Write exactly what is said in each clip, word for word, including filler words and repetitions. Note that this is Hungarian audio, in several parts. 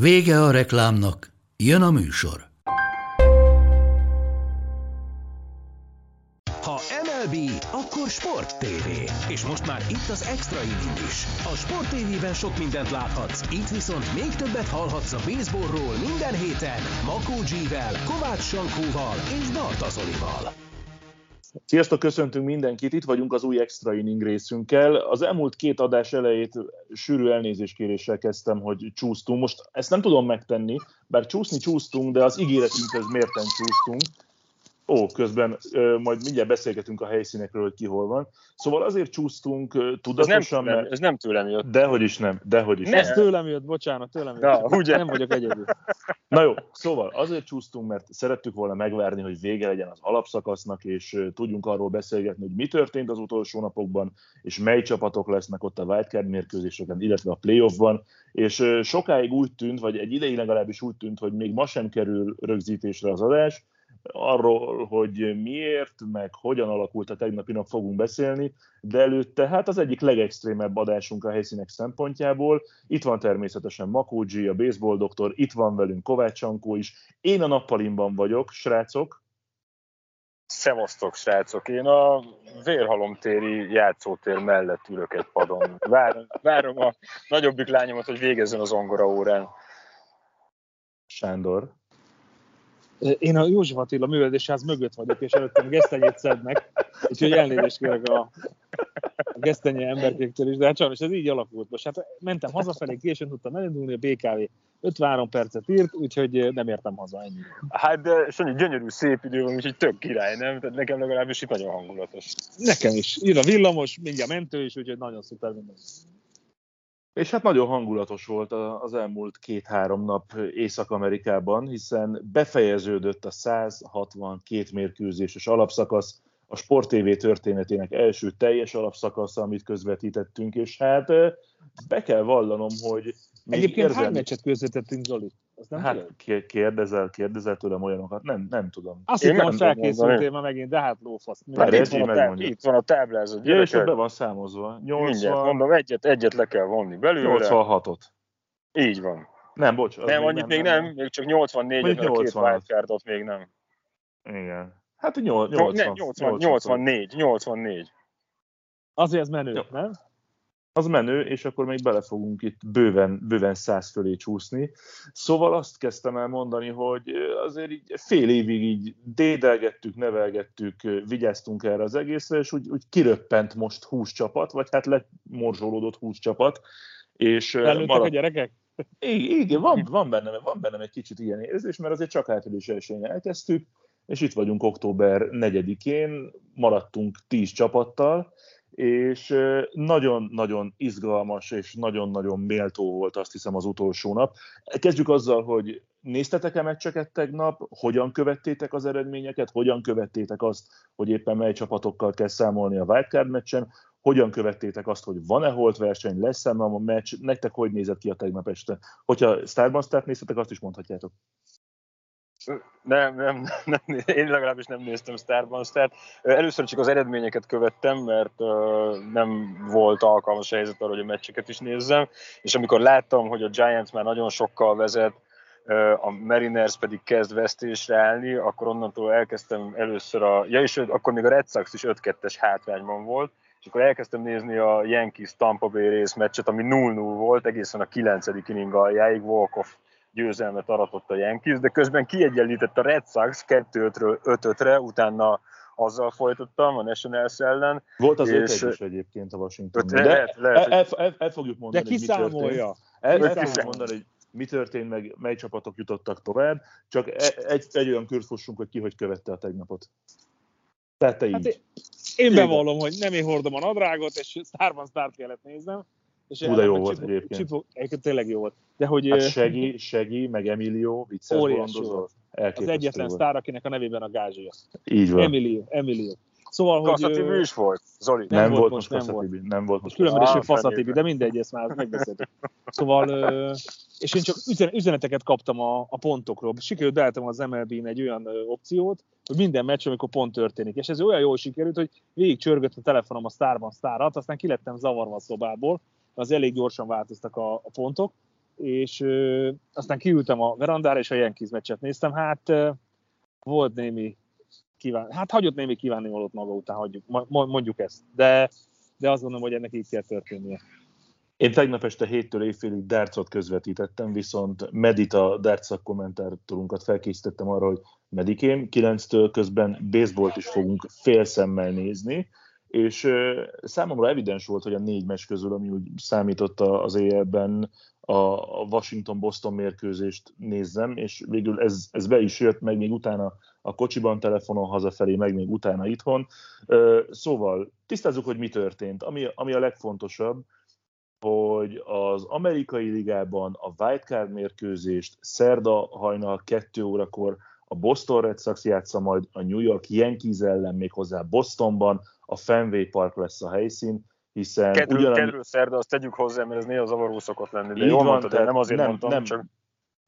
Vége a reklámnak, jön a műsor. Ha em el bé, akkor Sport té vé. És most már itt az extra idő is. A Sport té vében sok mindent láthatsz, itt viszont még többet hallhatsz a baseballról minden héten Makó G-vel, Kovács Jankóval és Bartaszolival. Sziasztok, köszöntünk mindenkit, itt vagyunk az új extra inning részünkkel. Az elmúlt két adás elejét sűrű elnézéskéréssel kezdtem, hogy csúsztunk. Most ezt nem tudom megtenni, bár csúszni csúsztunk, de az ígéretünkhöz mérten csúsztunk. Ó, közben ö, majd mindjárt beszélgetünk a helyszínekről, hogy ki hol van. Szóval azért csúsztunk tudatosan, ez nem, mert... Ez nem tőlem jött. Dehogy is nem, dehogy is nem. Ez tőlem jött, bocsánat, tőlem jött. Na, ugye? Nem vagyok egyedül. Na jó, szóval azért csúsztunk, mert szerettük volna megvárni, hogy vége legyen az alapszakasznak, és tudjunk arról beszélgetni, hogy mi történt az utolsó napokban, és mely csapatok lesznek ott a wildcard mérkőzéseken, illetve a playoffban. És sokáig úgy tűnt, vagy egy ideig legalábbis úgy tűnt, hogy még ma sem kerül rögzítésre az adás. Arról, hogy miért, meg hogyan alakult a tegnapi nap, fogunk beszélni, de előtte hát az egyik legextrémebb adásunk a helyszínek szempontjából. Itt van természetesen Makó G, a baseball doktor, itt van velünk Kovács Anikó is. Én a nappalimban vagyok, srácok. Szevasztok, srácok! Én a vérhalomtéri játszótér mellett ülök egy padon. Várom, várom a nagyobbik lányomat, hogy végezzen az zongora órán. Sándor. Én a József Attila művelődésház mögött vagyok, és előttem gesztenyét szednek, úgyhogy elnézést kérek a, a gesztenye emberkéktől is, de hát sajnos ez így alakult. Most hát mentem hazafelé, későn tudtam elindulni, a bé ká vé ötvenhárom percet írt, úgyhogy nem értem haza, ennyi. Hát de Sanyi, gyönyörű szép idő van, úgyhogy tök király, nem? Tehát nekem legalábbis itt nagyon hangulatos. Nekem is. Ír a villamos, mindjárt mentő is, úgyhogy nagyon szuper minden. És hát nagyon hangulatos volt az elmúlt két-három nap Észak-Amerikában, hiszen befejeződött a száz hatvankét mérkőzéses alapszakasz, a Sport té vé történetének első teljes alapszakasza, amit közvetítettünk, és hát be kell vallanom, hogy... Egyébként érzel... hány meccset közvetettünk, Zoli? Azt nem hát tudom? kérdezel, kérdezel tőlem olyanokat, nem, nem tudom. Azt hittem, hogy felkészültél már megint, de hát lófasz. Itt van a táblázat. Ja, és ott be van számozva. nyolcvan... Mindjárt mondom, egyet, egyet le kell vonni belőle. nyolcvanhatot. Így van. Nem, bocs. Nem, még annyit nem, még nem, nem, még csak nyolcvannégyet, a két wildcardot még nem. Igen. Hát nyolcvan, nyolcvan, nyolcvannégy, nyolcvannégy. Azért ez menő, jó, nem? Az menő, és akkor még bele fogunk itt bőven, bőven száz fölé csúszni. Szóval azt kezdtem el mondani, hogy azért így fél évig így dédelgettük, nevelgettük, vigyáztunk erre az egészre, és úgy, úgy kiröppent most húsz csapat, vagy hát lemorzsolódott húsz csapat. És előttek marad... a gyerekek? Igen, van, van, bennem, van bennem egy kicsit ilyen érzés, mert azért csak április elsőjén elkezdtük, és itt vagyunk október negyedikén, maradtunk tíz csapattal, és nagyon-nagyon izgalmas és nagyon-nagyon méltó volt, azt hiszem, az utolsó nap. Kezdjük azzal, hogy néztetek-e meccseket tegnap, hogyan követtétek az eredményeket, hogyan követtétek azt, hogy éppen mely csapatokkal kell számolni a wildcard meccsen, hogyan követtétek azt, hogy van-e holt verseny, lesz-e a meccs, nektek hogy nézett ki a tegnap este? Hogyha Starban Start néztetek, azt is mondhatjátok. Nem, nem, nem, én legalábbis nem néztem Starban Start. Először csak az eredményeket követtem, mert nem volt alkalmas helyzet arra, hogy a meccseket is nézzem, és amikor láttam, hogy a Giants már nagyon sokkal vezet, a Mariners pedig kezd vesztésre állni, akkor onnantól elkezdtem először a... Ja, és akkor még a Red Sox is öt kettes hátrányban volt, és akkor elkezdtem nézni a Yankees-Tampa Bay rész meccset, ami null null volt, egészen a kilencedik inning aljáig, walk-off győzelmet aratott a Yankees, de közben kiegyenlített a Red Sox kettő ötről öt ötre, utána azzal folytattam, a Nationals ellen. Volt az és... öt egy egyébként a Washingtonban. De el, el, el fogjuk mondani, de ki hogy mi történt. El, el fogjuk mondani, hogy mi történt, meg mely csapatok jutottak tovább. Csak egy, egy olyan kört fussunk, hogy ki hogy követte a tegnapot. Tehát te hát így. Én, én bevallom, hogy nem én hordom a nadrágot, és Starban Start kellett néznem. Hú, de jó volt egyébként. Tényleg jó volt. De hogy hát Segi, Segi, meg Emilio, vicces bolondozó. Az egyetlen sztár, akinek a nevében a gázsia. Így van. Emilio, Emilio. Szóval, hogy... Kassatibi is volt, Zoli. Nem, nem volt, volt most Kassatibi. Nem volt most különböző Kassatibi, de mindegy, ezt már megbeszéltük. Szóval, és én csak üzeneteket kaptam a, a pontokról. Sikerült beálltam az em el bén egy olyan opciót, hogy minden meccs, amikor pont történik. És ez olyan jól sikerült, hogy végig csörgött a telefonom a sztárban sztárat, aztán kilettem zavarva a szobából, az elég gyorsan változtak a, a pontok, és ö, aztán kiültem a verandára, és a Yankees meccset néztem. Hát ö, volt némi kíván... Hát hagyott némi kívánni valót maga után, hagyjuk, ma, mondjuk ezt. De, de azt gondolom, hogy ennek így kell történnie. Én tegnap este héttől évfélig dartsot közvetítettem, viszont Medita darts szakkommentátorunkat felkészítettem arra, hogy Medikém, kilenctől közben baseballt is fogunk félszemmel nézni, és számomra evidens volt, hogy a négy meccs közül, ami úgy számított az éjjelben, a Washington-Boston mérkőzést nézzem, és végül ez, ez be is jött, meg még utána a kocsiban, telefonon hazafelé, meg még utána itthon. Szóval tisztázzuk, hogy mi történt. Ami, ami a legfontosabb, hogy az amerikai ligában a wildcard mérkőzést szerda hajnal kettő órakor a Boston Red Sox játsza majd a New York Yankees ellen, méghozzá Bostonban, a Fenway Park lesz a helyszín, hiszen... Kedvül, ugyanami... kedvül szerda, azt tegyük hozzá, mert ez néha zavaró szokott lenni, de így jól van, mondtad, tehát, nem azért nem, mondtam, nem. Csak...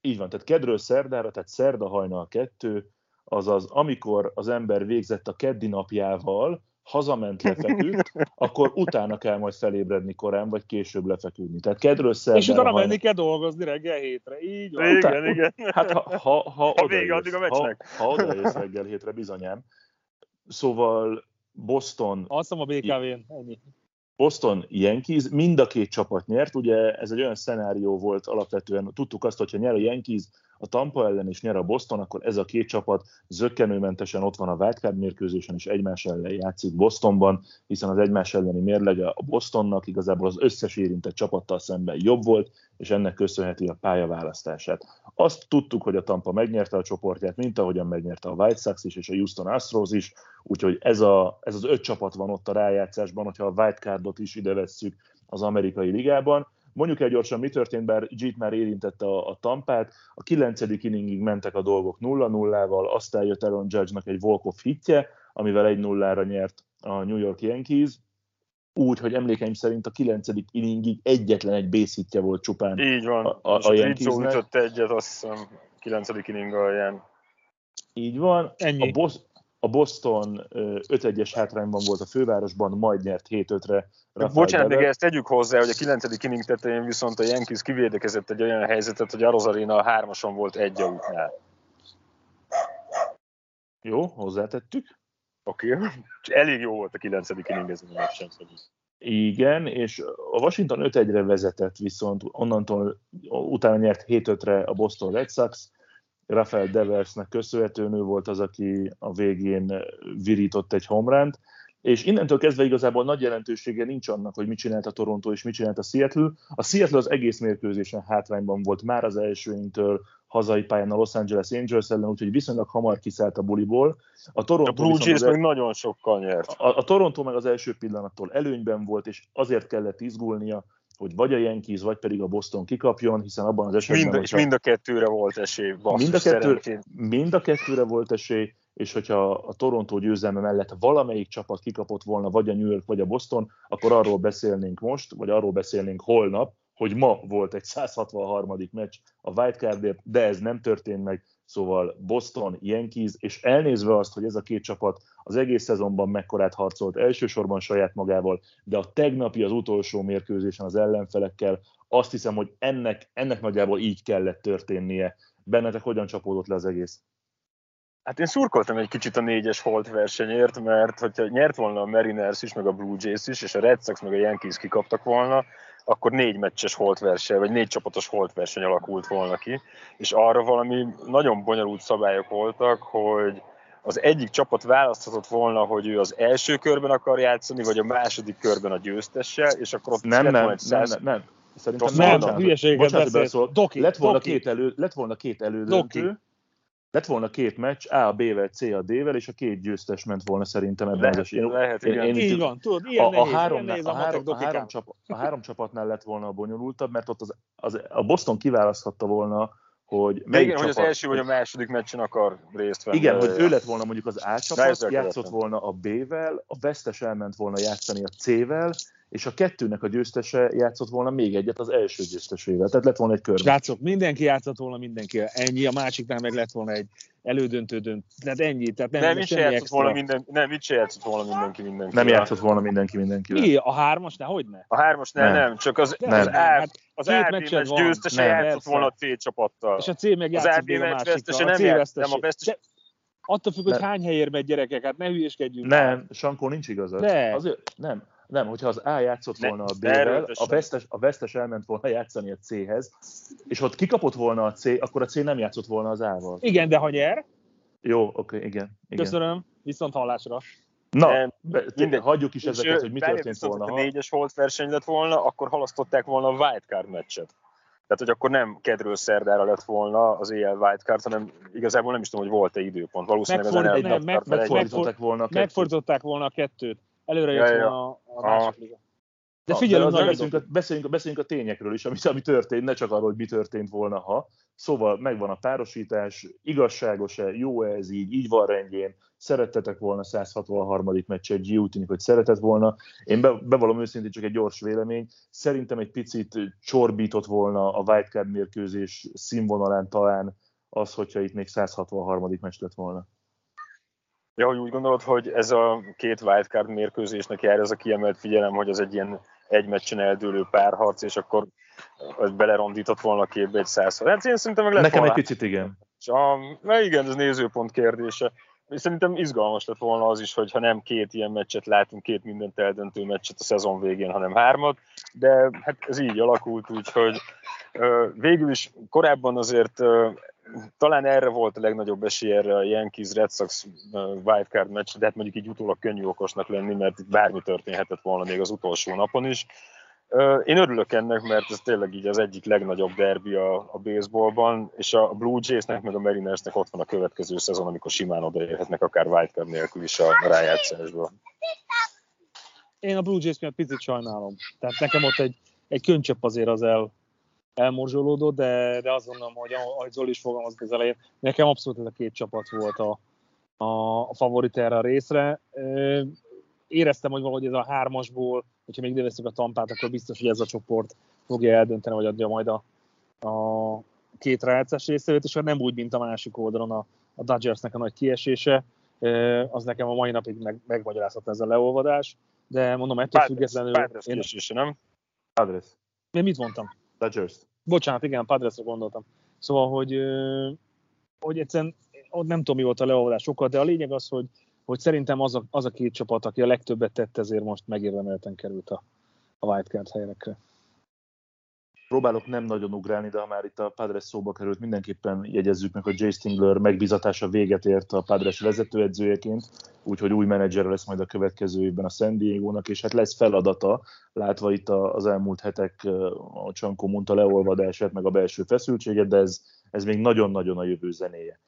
Így van, tehát kedről szerdára, tehát szerda hajnal kettő, azaz amikor az ember végzett a keddi napjával, hazament, lefeküdt, akkor utána kell majd felébredni korán, vagy később lefeküdni. Tehát kedről szerdára... És utána hajnal... menni kell dolgozni reggel hétre, így van. Igen, utána, igen. Hát ha, ha, ha odaérsz, ha, ha odaérsz reggel hétre, bizonyám. Szóval... Boston... Alszom a bé ká vén, ennyi. Boston Yankees, mind a két csapat nyert, ugye ez egy olyan szenárió volt alapvetően, tudtuk azt, hogyha nyer a Yankees a Tampa ellen és nyer a Boston, akkor ez a két csapat zökkenőmentesen ott van a wildcard mérkőzésen, és egymás ellen játszik Bostonban, hiszen az egymás elleni mérlege a Bostonnak igazából az összes érintett csapattal szemben jobb volt, és ennek köszönheti a pályaválasztását. Azt tudtuk, hogy a Tampa megnyerte a csoportját, mint ahogyan megnyerte a White Sox is, és a Houston Astros is, úgyhogy ez, a, ez az öt csapat van ott a rájátszásban, hogyha a wildcardot is ide vesszük az amerikai ligában. Mondjuk el gyorsan, mi történt, bár Jeet már érintette a, a Tampát, a kilencedik inningig mentek a dolgok nulla nullával, aztán jött Aaron Judge-nak egy walk-off hitje, amivel egy nullára nyert a New York Yankees, úgy, hogy emlékeim szerint a kilencedik inningig egyetlen egy base hitje volt csupán. Így van, a, a, a Yankeesnek. Így ütötte egyet, azt hiszem, kilencedik inning alján. Így van, ennyi. A boss... A Boston öt egyes hátrányban volt a fővárosban, majd nyert hét ötre. Bocsánat, de ezt tegyük hozzá, hogy a kilencedik inning tetején viszont a Yankees kivédekezett egy olyan helyzetet, hogy a Rosarina a hármason volt egy autnál. Jó, hozzátettük. Oké, okay. Elég jó volt a kilencedik inning, ez nem sem szedjük. Igen, és a Washington öt egyre vezetett, viszont onnantól utána nyert hét ötre a Boston Red Sox. Rafael Deversnek köszönhetően ő volt az, aki a végén virított egy home runt, és innentől kezdve igazából nagy jelentősége nincs annak, hogy mit csinált a Toronto és mit csinált a Seattle. A Seattle az egész mérkőzésen hátrányban volt már az első inningtől hazai pályán a Los Angeles Angels ellen, úgyhogy viszonylag hamar kiszállt a buliból. A, Toronto a Blue Jays meg el... nagyon sokkal nyert. A, a Toronto meg az első pillanattól előnyben volt, és azért kellett izgulnia, hogy vagy a Yankees, vagy pedig a Boston kikapjon, hiszen abban az esetben... Mind, és mind a kettőre volt esély. Mind a, kettő, mind a kettőre volt esély, és hogyha a Toronto győzelme mellett valamelyik csapat kikapott volna, vagy a New York, vagy a Boston, akkor arról beszélnénk most, vagy arról beszélnénk holnap, hogy ma volt egy száz hatvanharmadik meccs a wildcardért, de ez nem történt meg, szóval Boston, Yankees, és elnézve azt, hogy ez a két csapat az egész szezonban mekkorát harcolt, elsősorban saját magával, de a tegnapi, az utolsó mérkőzésen az ellenfelekkel, azt hiszem, hogy ennek, ennek nagyjából így kellett történnie. Bennetek hogyan csapódott le az egész? Hát én szurkoltam egy kicsit a négyes holt versenyért, mert hogyha nyert volna a Mariners is, meg a Blue Jays is, és a Red Sox, meg a Yankees kikaptak volna, akkor négy meccses holtverseny, vagy négy csapatos holtverseny alakult volna ki, és arra valami nagyon bonyolult szabályok voltak, hogy az egyik csapat választhatott volna, hogy ő az első körben akar játszani, vagy a második körben a győztessel, és akkor ott... Nem, nem, száz... nem, nem, szerintem nem. Szerintem nem, hülyeséget beszél. Doki, lett volna doki. Két elő, lett volna két elődöntő, Lett volna két meccs, A, B-vel, C-vel, D-vel, és a két győztes ment volna szerintem ebben. Lehet, én, lehet én, igen. Én, így van, tudod, ilyen a, nehéz, a három, ilyen nehéz a, a, három, a, három csapat, a három csapatnál lett volna a bonyolultabb, mert ott az, az, a Boston kiválaszthatta volna, hogy melyik igen, csapat... hogy az első vagy a második meccsen akar részt venni. Igen, hogy ő lett volna mondjuk az A csapat, játszott volna a B-vel, a vesztes elment volna játszani a C-vel, és a kettőnek a győztese játszott volna még egyet az első győztesével. Tehát lett volna egy körben. Srácok, mindenki játszott volna mindenki. Ennyi, a másiknál meg lett volna egy elődöntő dönt. Tehát ennyi. Tehát nem, nem, is játszott volna minden, nem, mit se játszott volna mindenki mindenki. Nem játszott volna mindenki mindenki. Mi? A hármasnál? Hogyne? A hármasnál nem. nem. Csak az nem. Az nem. Á, hát az á bé-meccs győztese játszott volna a C csapattal. És a C meg játszott a másikkal. A C vesztese. Attól függ, hogy hány helyért megy gyerekek. Hát ne hülyéskedjünk. Nem, Sankó, nincs igazad. Nem. Nem, hogyha az A játszott volna a B-vel, a vesztes, a vesztes elment volna játszani a C-hez, és ott kikapott volna a C, akkor a C nem játszott volna az A-val. Igen, de ha nyer. Jó, oké, okay, igen, igen. Köszönöm, viszont hallásra. Na, minden, hagyjuk is ezeket, ő, hogy mi történt volna. Ha a négyes holt verseny lett volna, akkor halasztották volna a wildcard meccset. Tehát, hogy akkor nem kedről szerdára lett volna az éjjel wildcard, hanem igazából nem is tudom, hogy volt-e időpont. Valószínűleg az elnapkard. Megfordították volna a kettőt. Megfordították volna a kettőt. Előre jött ja, ja. a, a másik liga. De figyelünk, de a, beszéljünk, beszéljünk a tényekről is, ami, ami történt, ne csak arról, hogy mi történt volna, ha. Szóval megvan a párosítás, igazságos-e, jó-e ez így, így van rendjén, szerettetek volna száz hatvanharmadik meccset, G úgy tűnik, hogy szeretett volna. Én be, bevallom őszintén csak egy gyors vélemény, szerintem egy picit csorbított volna a wildcard mérkőzés színvonalán talán az, hogyha itt még száz hatvanharmadik meccs lett volna. Ja, hogy úgy gondolod, hogy ez a két wildcard mérkőzésnek jár ez a kiemelt figyelem, hogy ez egy ilyen egy meccsen eldőlő párharc, és akkor belerondított volna a képbe egy százszor. Hát én szerintem meg lett nekem volna. Nekem egy picit igen. Na igen, ez nézőpont kérdése. Szerintem izgalmas lett volna az is, hogyha nem két ilyen meccset látunk, két mindent eldöntő meccset a szezon végén, hanem hármat, de hát ez így alakult, úgyhogy végül is korábban azért... Talán erre volt a legnagyobb esély erre a Yankees Red Sox wildcard meccs, de hát mondjuk így utólag könnyű okosnak lenni, mert bármi történhetett volna még az utolsó napon is. Én örülök ennek, mert ez tényleg így az egyik legnagyobb derbi a, a baseballban, és a Blue Jaysnek meg a Marinersnek ott van a következő szezon, amikor simán odaérhetnek akár wildcard nélkül is a rájátszásból. Én a Blue Jays miatt picit sajnálom. Tehát nekem ott egy, egy könycsepp azért az el... elmorzsolódott, de, de azt gondolom, hogy ahogy Zoli is fogalmazott az elején, nekem abszolút ez a két csapat volt a, a, a favorit erre a részre. Éreztem, hogy valahogy ez a hármasból, hogyha még nevezzük a Tampát, akkor biztos, hogy ez a csoport fogja eldönteni, vagy adja majd a, a két rájátszás részét, és nem úgy, mint a másik oldalon a, a Dodgersnek a nagy kiesése, az nekem a mai napig meg, megmagyarázhat ez a leolvadás, de mondom, ettől Padres, függetlenül... Padres kiesése, nem? Padres. Én mit mondtam? Dodgers. Bocsánat, igen, Padresra gondoltam. Szóval, hogy, hogy egyszerűen ott nem tudom, mi volt a leolvadás sokkal, de a lényeg az, hogy, hogy szerintem az a, az a két csapat, aki a legtöbbet tett, ezért most megérdemelten került a, a wildcard helyekre. Próbálok nem nagyon ugrálni, de ha már itt a Padres szóba került, mindenképpen jegyezzük meg, hogy Jayce Tingler megbizatása véget ért a Padres vezetőedzőjeként, úgyhogy új menedzser lesz majd a következő évben a San Diego-nak, és hát lesz feladata, látva itt az elmúlt hetek, a Csankó mondta, leolvadását, meg a belső feszültséget, de ez, ez még nagyon-nagyon a jövő zenéje.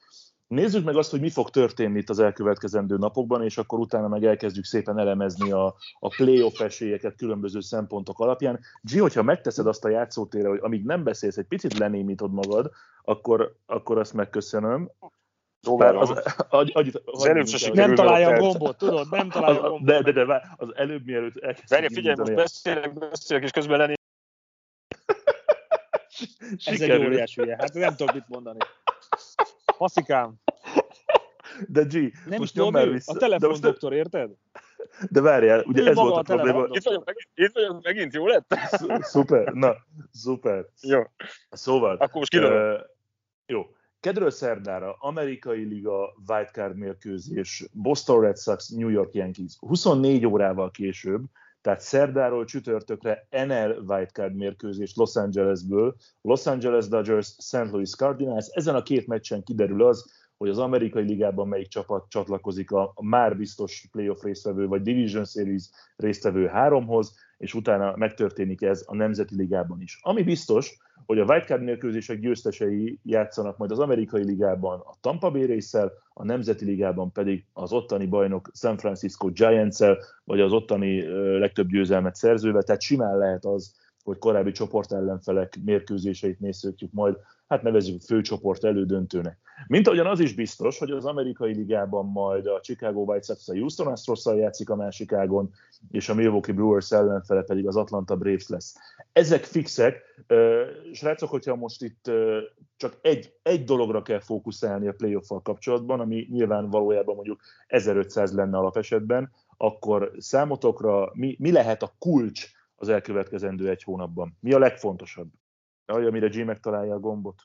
Nézzük meg azt, hogy mi fog történni itt az elkövetkezendő napokban, és akkor utána meg elkezdjük szépen elemezni a, a playoff esélyeket különböző szempontok alapján. G, hogyha megteszed azt a játszótérre, hogy amíg nem beszélsz, egy picit lenémítod magad, akkor, akkor azt megköszönöm. Az, agy, agy, az előbb sosem nem találja a gombot, tudod, nem találja a gombot. De, de, de, de az előbb mielőtt elkezdjük. Figyelj, most beszélek, beszélek, és közben lenémítod. Ez egy óriás hülye, hát nem tudok mit mondani. Passzikám! De G, nem most nyom már vissza. A telefon most... doktor, érted? De várjál, ugye ő ez volt a, a probléma. Itt vagyok, megint, itt vagyok megint, jó lett? Szuper, na, szuper. Jó. Szóval, akkor most uh, jó. Kedről szerdára, amerikai liga, wildcard mérkőzés, Boston Red Sox, New York Yankees. huszonnégy órával később, tehát szerdáról csütörtökre en el wildcard mérkőzés Los Angelesből, Los Angeles Dodgers, Saint Louis Cardinals. Ezen a két meccsen kiderül az, hogy az amerikai ligában melyik csapat csatlakozik a már biztos playoff résztvevő, vagy Division Series résztvevő háromhoz, és utána megtörténik ez a nemzeti ligában is. Ami biztos, hogy a wildcard mérkőzések győztesei játszanak majd az amerikai ligában a Tampa Bay Rays-szel, a nemzeti ligában pedig az ottani bajnok San Francisco Giants-szel, vagy az ottani legtöbb győzelmet szerzővel, tehát simán lehet az, hogy korábbi csoport ellenfelek mérkőzéseit nézhetjük majd, hát nevezzük főcsoport elődöntőnek. Mint ahogyan az is biztos, hogy az amerikai ligában majd a Chicago White Sox a Houston Astros-szal játszik a másik ágon, és a Milwaukee Brewers ellenfele pedig az Atlanta Braves lesz. Ezek fixek. Srácok, hogyha most itt csak egy, egy dologra kell fókuszálni a playoff-val kapcsolatban, ami nyilván valójában mondjuk ezerötszáz lenne alapesetben, akkor számotokra mi, mi lehet a kulcs az elkövetkezendő egy hónapban? Mi a legfontosabb? Ahogy amire G megtalálja a gombot?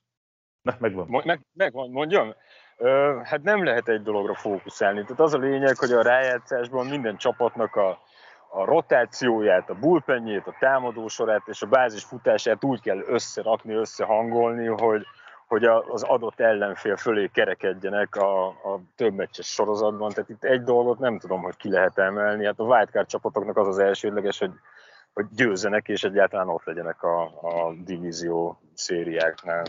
Na, megvan. Meg, megvan, mondjam. Ö, hát nem lehet egy dologra fókuszálni. Tehát az a lényeg, hogy a rájátszásban minden csapatnak a, a rotációját, a bullpenjét, a támadósorát és a bázis futását úgy kell összerakni, összehangolni, hogy, hogy az adott ellenfél fölé kerekedjenek a, a több meccses sorozatban. Tehát itt egy dolgot nem tudom, hogy ki lehet emelni. Hát a wildcard csapatoknak az az elsődleges, hogy hogy győzzenek, és egyáltalán ott legyenek a, a divízió szériáknál.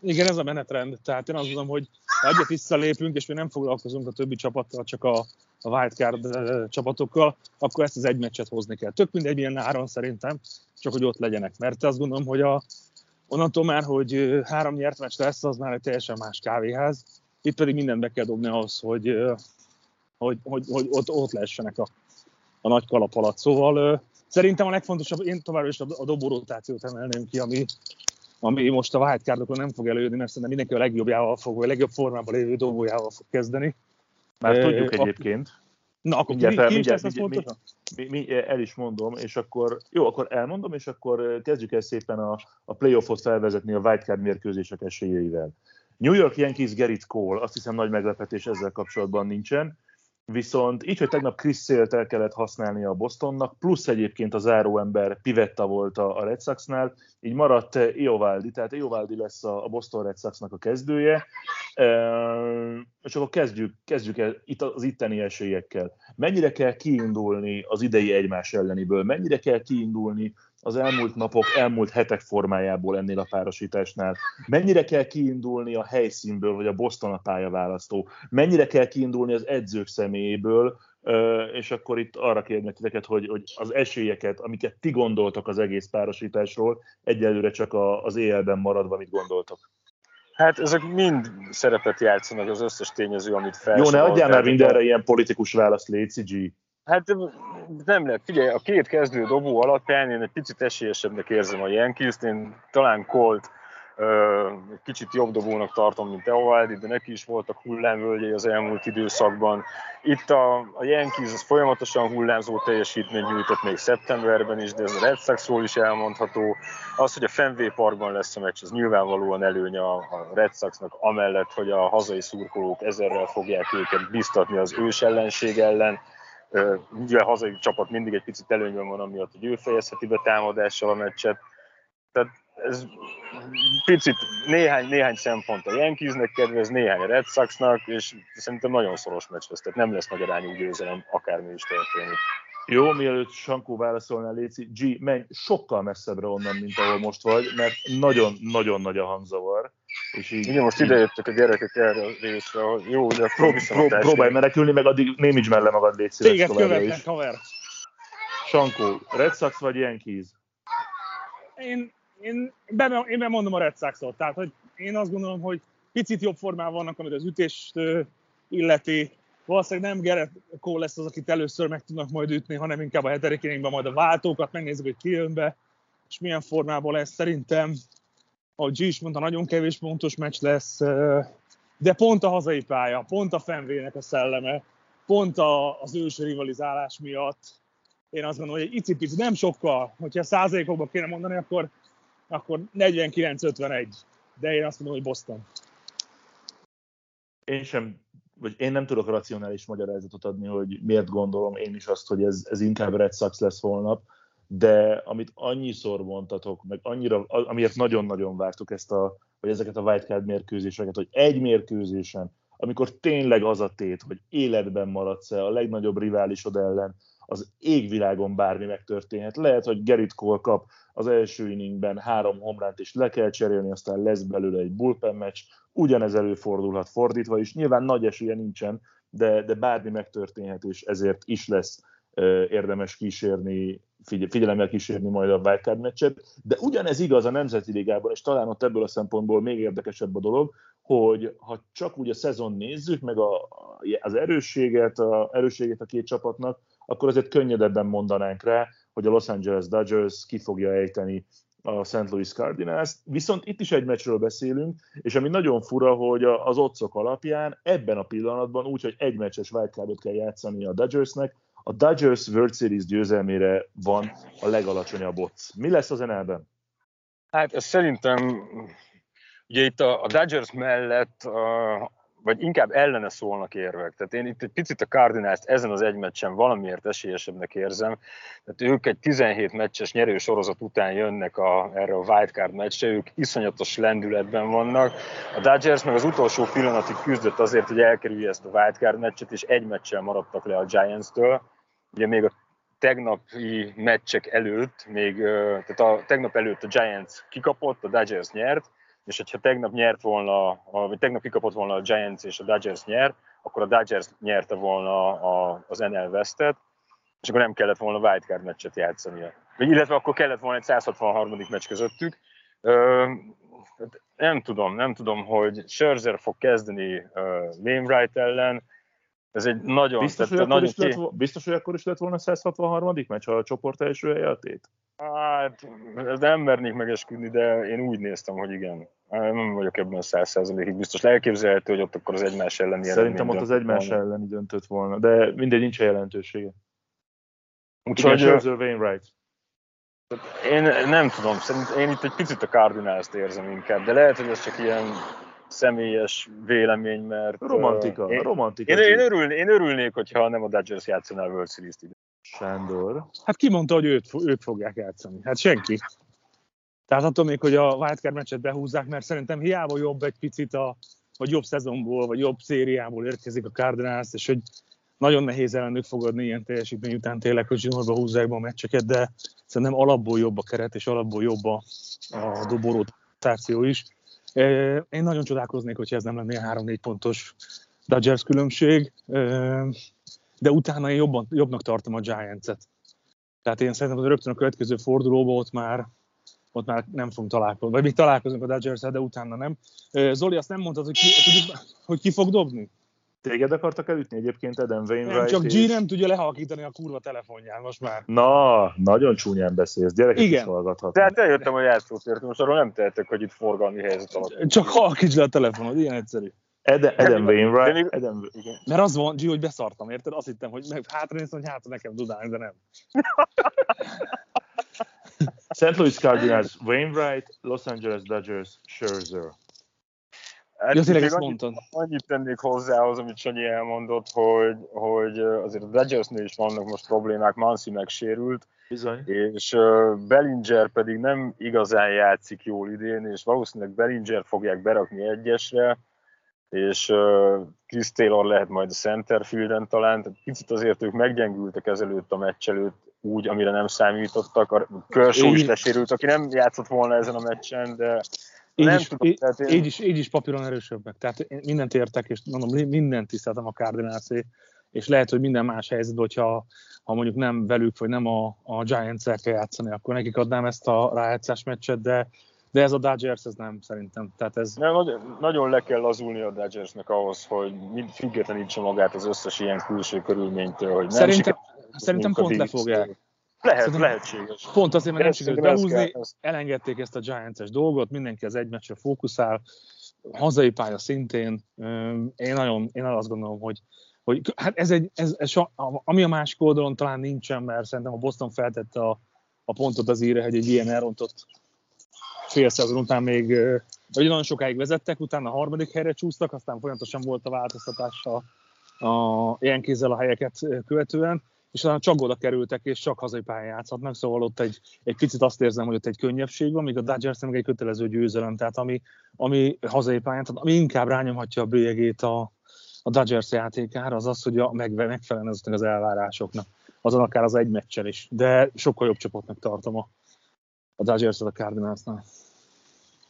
Igen, ez a menetrend. Tehát én azt mondom, hogy egyet visszalépünk, és mi nem foglalkozunk a többi csapattal, csak a, a wildcard csapatokkal, akkor ezt az egy meccset hozni kell. Tök mindegy, milyen áron szerintem, csak hogy ott legyenek. Mert azt gondolom, hogy a, onnantól már, hogy három nyert meccs lesz, az már egy teljesen más kávéház. Itt pedig mindent be kell dobni ahhoz, hogy, hogy, hogy, hogy ott, ott lehessenek a, a nagy kalap alatt. Szóval szerintem a legfontosabb, én továbbra is a dobórotációt emelném ki, ami, ami most a wildcardokon nem fog előjönni, mert szerintem mindenki a legjobbjával fog, vagy a legjobb formában lévő dobójával fog kezdeni. Már tudjuk e, egyébként. A... Na, akkor mindjárt, mi, ki mindjárt, is mindjárt, mindjárt, mi, mi, el is mondom, és akkor, jó, akkor elmondom, és akkor kezdjük el szépen a, a playoffot felvezetni a wildcard mérkőzések esélyeivel. New York Yankees Gerrit Cole, azt hiszem nagy meglepetés ezzel kapcsolatban nincsen. Viszont így, hogy tegnap Chris Sale-t el kellett használnia a Bostonnak, plusz egyébként a záróember Pivetta volt a Red Soxnál, így maradt Eovaldi, tehát Eovaldi lesz a Boston Red Soxnak a kezdője. És akkor kezdjük, kezdjük el az itteni esélyekkel. Mennyire kell kiindulni az idei egymás elleniből? Mennyire kell kiindulni az elmúlt napok, elmúlt hetek formájából ennél a párosításnál? Mennyire kell kiindulni a helyszínből, vagy a Boston a pályaválasztó? Mennyire kell kiindulni az edzők személyéből? És akkor itt arra kérnek titeket, hogy, hogy az esélyeket, amiket ti gondoltok az egész párosításról, egyelőre csak az é el-ben maradva, mit gondoltok? Hát ezek mind szerepet játszanak, az összes tényező, amit felsoroltál. Jó, ne adjál már mindenre ilyen politikus választ, léci, G. Hát nem lehet, figyelj, a két kezdő dobó alapján én egy picit esélyesebbnek érzem a Yankees-t, én talán Colt egy kicsit jobb dobónak tartom, mint Eovaldi, de neki is voltak hullámvölgyei az elmúlt időszakban. Itt a, a Yankees az folyamatosan hullámzó teljesítmény nyújtott még szeptemberben is, de ez a Red Soxról is elmondható. Az, hogy a Fenway Parkban lesz a meccs, az nyilvánvalóan előny a, a Red Soxnak, amellett, hogy a hazai szurkolók ezerrel fogják őket biztatni az ős ellenség ellen. Ugye a hazai csapat mindig egy picit előnyben van, amiatt, hogy ő fejezheti be támadással a meccset. Tehát ez picit néhány, néhány szempont a Yankeesnek kedvez, néhány a Red Soxnak, és szerintem nagyon szoros meccs lesz, tehát nem lesz nagy arányú győzelem, akármi is történik. Jó, mielőtt Sankó válaszolná, léci, G, menj sokkal messzebbre onnan, mint ahol most vagy, mert nagyon-nagyon nagy a hangzavar. És így, igen, most így... idejöttök a gyerekek erre a részre, hogy jó, ugye prób- prób- prób- próbálj menekülni, meg addig némítsd mellé magad, légy szíves. Téged követlen, haver! Sankó, Red Sox vagy Yankees? Én, én, be, én bemondom a Red Soxot, tehát hogy én azt gondolom, hogy picit jobb formában vannak, amit az ütést illeti. Valószínűleg nem Gerrit Cole lesz az, akit először meg tudnak majd ütni, hanem inkább a hetedik inningben majd a váltókat, megnézzük, hogy ki jön be, és milyen formában lesz. Szerintem, ahogy G is mondta, nagyon kevés pontos meccs lesz, de pont a hazai pálya, pont a Fenwaynek a szelleme, pont a, az ős rivalizálás miatt. Én azt gondolom, hogy egy icipicit, nem sokkal, hogyha százalékokban kéne mondani, akkor, akkor negyvenkilenc ötvenegy, de én azt mondom, hogy Boston. Én sem. Vagy én nem tudok racionális magyarázatot adni, hogy miért gondolom én is azt, hogy ez, ez inkább Red Sox lesz holnap, de amit annyiszor mondtatok, meg annyira, amiért nagyon-nagyon vártuk ezt a, vagy ezeket a wildcard mérkőzéseket, hogy egy mérkőzésen, amikor tényleg az a tét, hogy életben maradsz-e a legnagyobb riválisod ellen, az égvilágon bármi megtörténhet. Lehet, hogy Gerrit Cole kap az első inningben három homránt is le kell cserélni, aztán lesz belőle egy bullpen meccs, ugyanez előfordulhat fordítva is, nyilván nagy esélye nincsen, de, de bármi megtörténhet, és ezért is lesz érdemes kísérni, figyelemmel kísérni majd a wildcard meccset, de ugyanez igaz a Nemzeti Ligában, és talán ott ebből a szempontból még érdekesebb a dolog, hogy ha csak úgy a szezon nézzük, meg a, az erősséget, a, erősséget a két csapatnak, akkor azért könnyedebben mondanánk rá, hogy a Los Angeles Dodgers ki fogja ejteni a Saint Louis Cardinals-t, viszont itt is egy meccsről beszélünk, és ami nagyon fura, hogy az oddszok alapján ebben a pillanatban úgy, hogy egy meccses wildcardot kell játszani a Dodgersnek, a Dodgers World Series győzelmére van a legalacsonyabb odds. Mi lesz az en el-ben? Hát ez szerintem, ugye itt a, a Dodgers mellett, a, vagy inkább ellene szólnak érvek. Tehát én itt egy picit a Cardinals-t ezen az egy meccsen valamiért esélyesebbnek érzem. Tehát ők egy tizenhét meccses nyerő sorozat után jönnek a, erre a wildcard meccsre, ők iszonyatos lendületben vannak. A Dodgers meg az utolsó pillanatig küzdött azért, hogy elkerülje ezt a wildcard meccset, és egy meccsel maradtak le a Giants-től. Ugye még a tegnapi meccsek előtt, még, tehát a tegnap előtt a Giants kikapott, a Dodgers nyert, és hogyha tegnap nyert volna, vagy tegnap kikapott volna a Giants és a Dodgers nyert, akkor a Dodgers nyerte volna a, az en el Westet, és akkor nem kellett volna wildcard meccset játszania. Vagy illetve akkor kellett volna egy száz hatvanharmadik meccs közöttük. Ö, nem tudom, nem tudom, hogy Scherzer fog kezdeni Wainwright ellen. Ez egy nagyon... Biztos, tehát, hogy, nagyon akkor ké... lett, biztos hogy akkor is lett volna száz hatvanharmadik meccs, ha a csoport első helyeltét? Hát, nem mernék megesküdni, de én úgy néztem, hogy igen. Nem vagyok ebben száz százalékig biztos. Elképzelhető, hogy ott akkor az egymás elleni döntött volna. Szerintem ott az egymás elleni döntött volna, de mindegy, nincs jelentősége. Úgyhogy... Scherzer, Wainwright. Én nem tudom, szerintem én itt egy picit a Cardinals-t érzem inkább, de lehet, hogy ez csak ilyen... személyes vélemény, mert... Romantika, uh, én, romantika. Én, én, örül, én örülnék, hogyha nem a Dodgers játszaná a World Series-t ide. Sándor. Hát ki mondta, hogy őt, őt fogják játszani? Hát senki. Tehát attól még, hogy a wildcard meccset behúzzák, mert szerintem hiába jobb egy picit, a, vagy jobb szezonból, vagy jobb szériából érkezik a Cardinals, és hogy nagyon nehéz ellenük fogadni ilyen teljesítmény után tényleg, hogy zsinórba húzzák be a meccseket, de szerintem alapból jobb a keret, és alapból jobb a, a doborotáció is. Én nagyon csodálkoznék, hogyha ez nem lenne három-négy pontos Dodgers különbség, de utána én jobban, jobbnak tartom a Giants-et. Tehát én szerintem az rögtön a következő fordulóban ott már, ott már nem fogunk találkozni. Vagy még találkozunk a Dodgers-et, de utána nem. Zoli, azt nem mondtad, hogy ki, hogy ki fog dobni? Téged akartak elütni egyébként Adam Wainwright? Nem, csak G és... nem tudja lehalkítani a kurva telefonján most már. Na, nagyon csúnyán beszélsz, gyerekek igen. Is hallgathatnak. Tehát eljöttem a játszótért, most arról nem tehetek, hogy itt forgalmi helyzet alatt. Csak halkítsd le a telefonod, ilyen egyszerű. Adam, Adam Wainwright. Még... Adam... Igen. Mert az van, G, hogy beszartam, érted? Azt hittem, hogy hátra néztem, hogy hátra nekem dudálni, de nem. Saint Louis Cardinals, Wainwright, Los Angeles Dodgers, Scherzer. Hát, annyit, annyit tennék hozzához, amit Sanyi elmondott, hogy, hogy azért a Dodgersnél is vannak most problémák, Muncy megsérült, bizony. És Bellinger pedig nem igazán játszik jól idén, és valószínűleg Bellinger fogják berakni egyesre, és Chris Taylor lehet majd a centerfielden talán, tehát picit azért ők meggyengültek ezelőtt a meccs előtt, úgy, amire nem számítottak, a Kershaw is lesérült, aki nem játszott volna ezen a meccsen, de... Így is, tudom, így, én... így, is, így is papíron erősöbbek. Tehát én mindent értek, és mondom, mindent tiszteltem a Cardinals-ét, és lehet, hogy minden más helyzetben, hogyha ha mondjuk nem velük, vagy nem a, a Giants-el kell játszani, akkor nekik adnám ezt a rájátszás meccset, de, de ez a Dodgers, ez nem szerintem. Tehát ez... nem, nagyon le kell lazulni a Dodgersnek ahhoz, hogy függetlenítse magát az összes ilyen külső körülménytől, hogy nem Szerintem, szerintem pont le fogják. Lehet, szerintem lehetséges. Pont azért, mert nem sikerült behúzni, elengedték ezt a Giants-es dolgot, mindenki az egy meccsre fókuszál, hazai pálya szintén. Én nagyon, én azt gondolom, hogy, hogy hát ez egy, ez, ez, ami a másik oldalon talán nincsen, mert szerintem a Boston feltette a, a pontot az íre, hogy egy ilyen elrontott fél százon után még, vagy nagyon sokáig vezettek, utána a harmadik helyre csúsztak, aztán folyamatosan volt a változtatás a, a Yankees-zel a helyeket követően, és aztán csak oda kerültek, és csak hazai pályán játszhatnak, szóval ott egy, egy picit azt érzem, hogy ott egy könnyebbség van, míg a Dodgers meg egy kötelező győzelem, tehát ami, ami hazai pályán, tehát ami inkább rányomhatja a bélyegét a, a Dodgers játékára, az az, hogy a, meg, megfelelne azoknak az elvárásoknak. azon akár az egy meccsel is, de sokkal jobb csapatnak tartom a, a Dodgers-et a Cardinalsnál.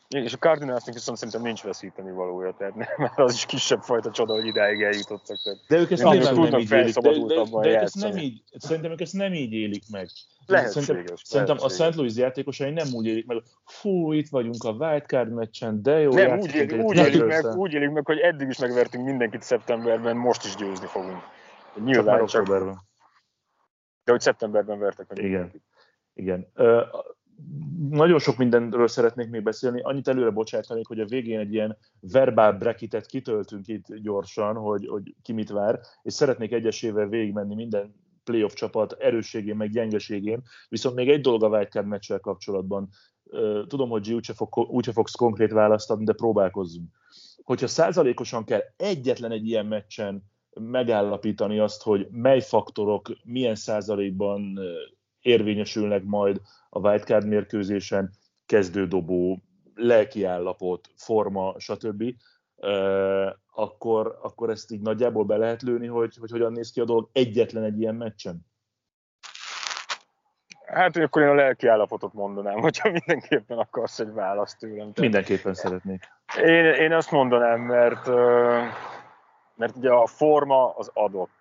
És a Cardinalsnak viszont szerintem nincs veszíteni valója, tehát nem, mert az is kisebb fajta csoda, hogy idáig eljutottak. De ők ezt nem, nem, nem így élik, de, de, de ők ezt nem így, szerintem ők ezt nem így élik meg. Lehetséges. Szerintem, szerintem a Saint Louis játékosai nem úgy élik meg, fú, itt vagyunk a wildcard meccsen, de jó nem, úgy, élik, úgy, élik meg, úgy élik meg, hogy eddig is megvertünk mindenkit szeptemberben, most is győzni fogunk. Nyilván csak. csak de hogy szeptemberben vertek meg. Igen. Igen. Uh, Nagyon sok mindenről szeretnék még beszélni, annyit előre bocsátanék, hogy a végén egy ilyen verbál bracketet kitöltünk itt gyorsan, hogy, hogy ki mit vár, és szeretnék egyesével végigmenni minden playoff csapat erősségén, meg gyengeségén, viszont még egy dolog a wildcard meccsel kapcsolatban. Tudom, hogy G úgyse fog, úgyse fogsz konkrét választani, de próbálkozzunk. Hogyha százalékosan kell egyetlen egy ilyen meccsen megállapítani azt, hogy mely faktorok milyen százalékban érvényesülnek majd a wildcard mérkőzésen, kezdődobó, lelkiállapot, forma, stb., akkor, akkor ezt így nagyjából be lehet lőni, hogy, hogy hogyan néz ki a dolog egyetlen egy ilyen meccsen? Hát akkor én a lelkiállapotot mondanám, hogyha mindenképpen akarsz egy választ tőlem. Mindenképpen szeretnék. Én, én azt mondanám, mert, mert ugye a forma az adott.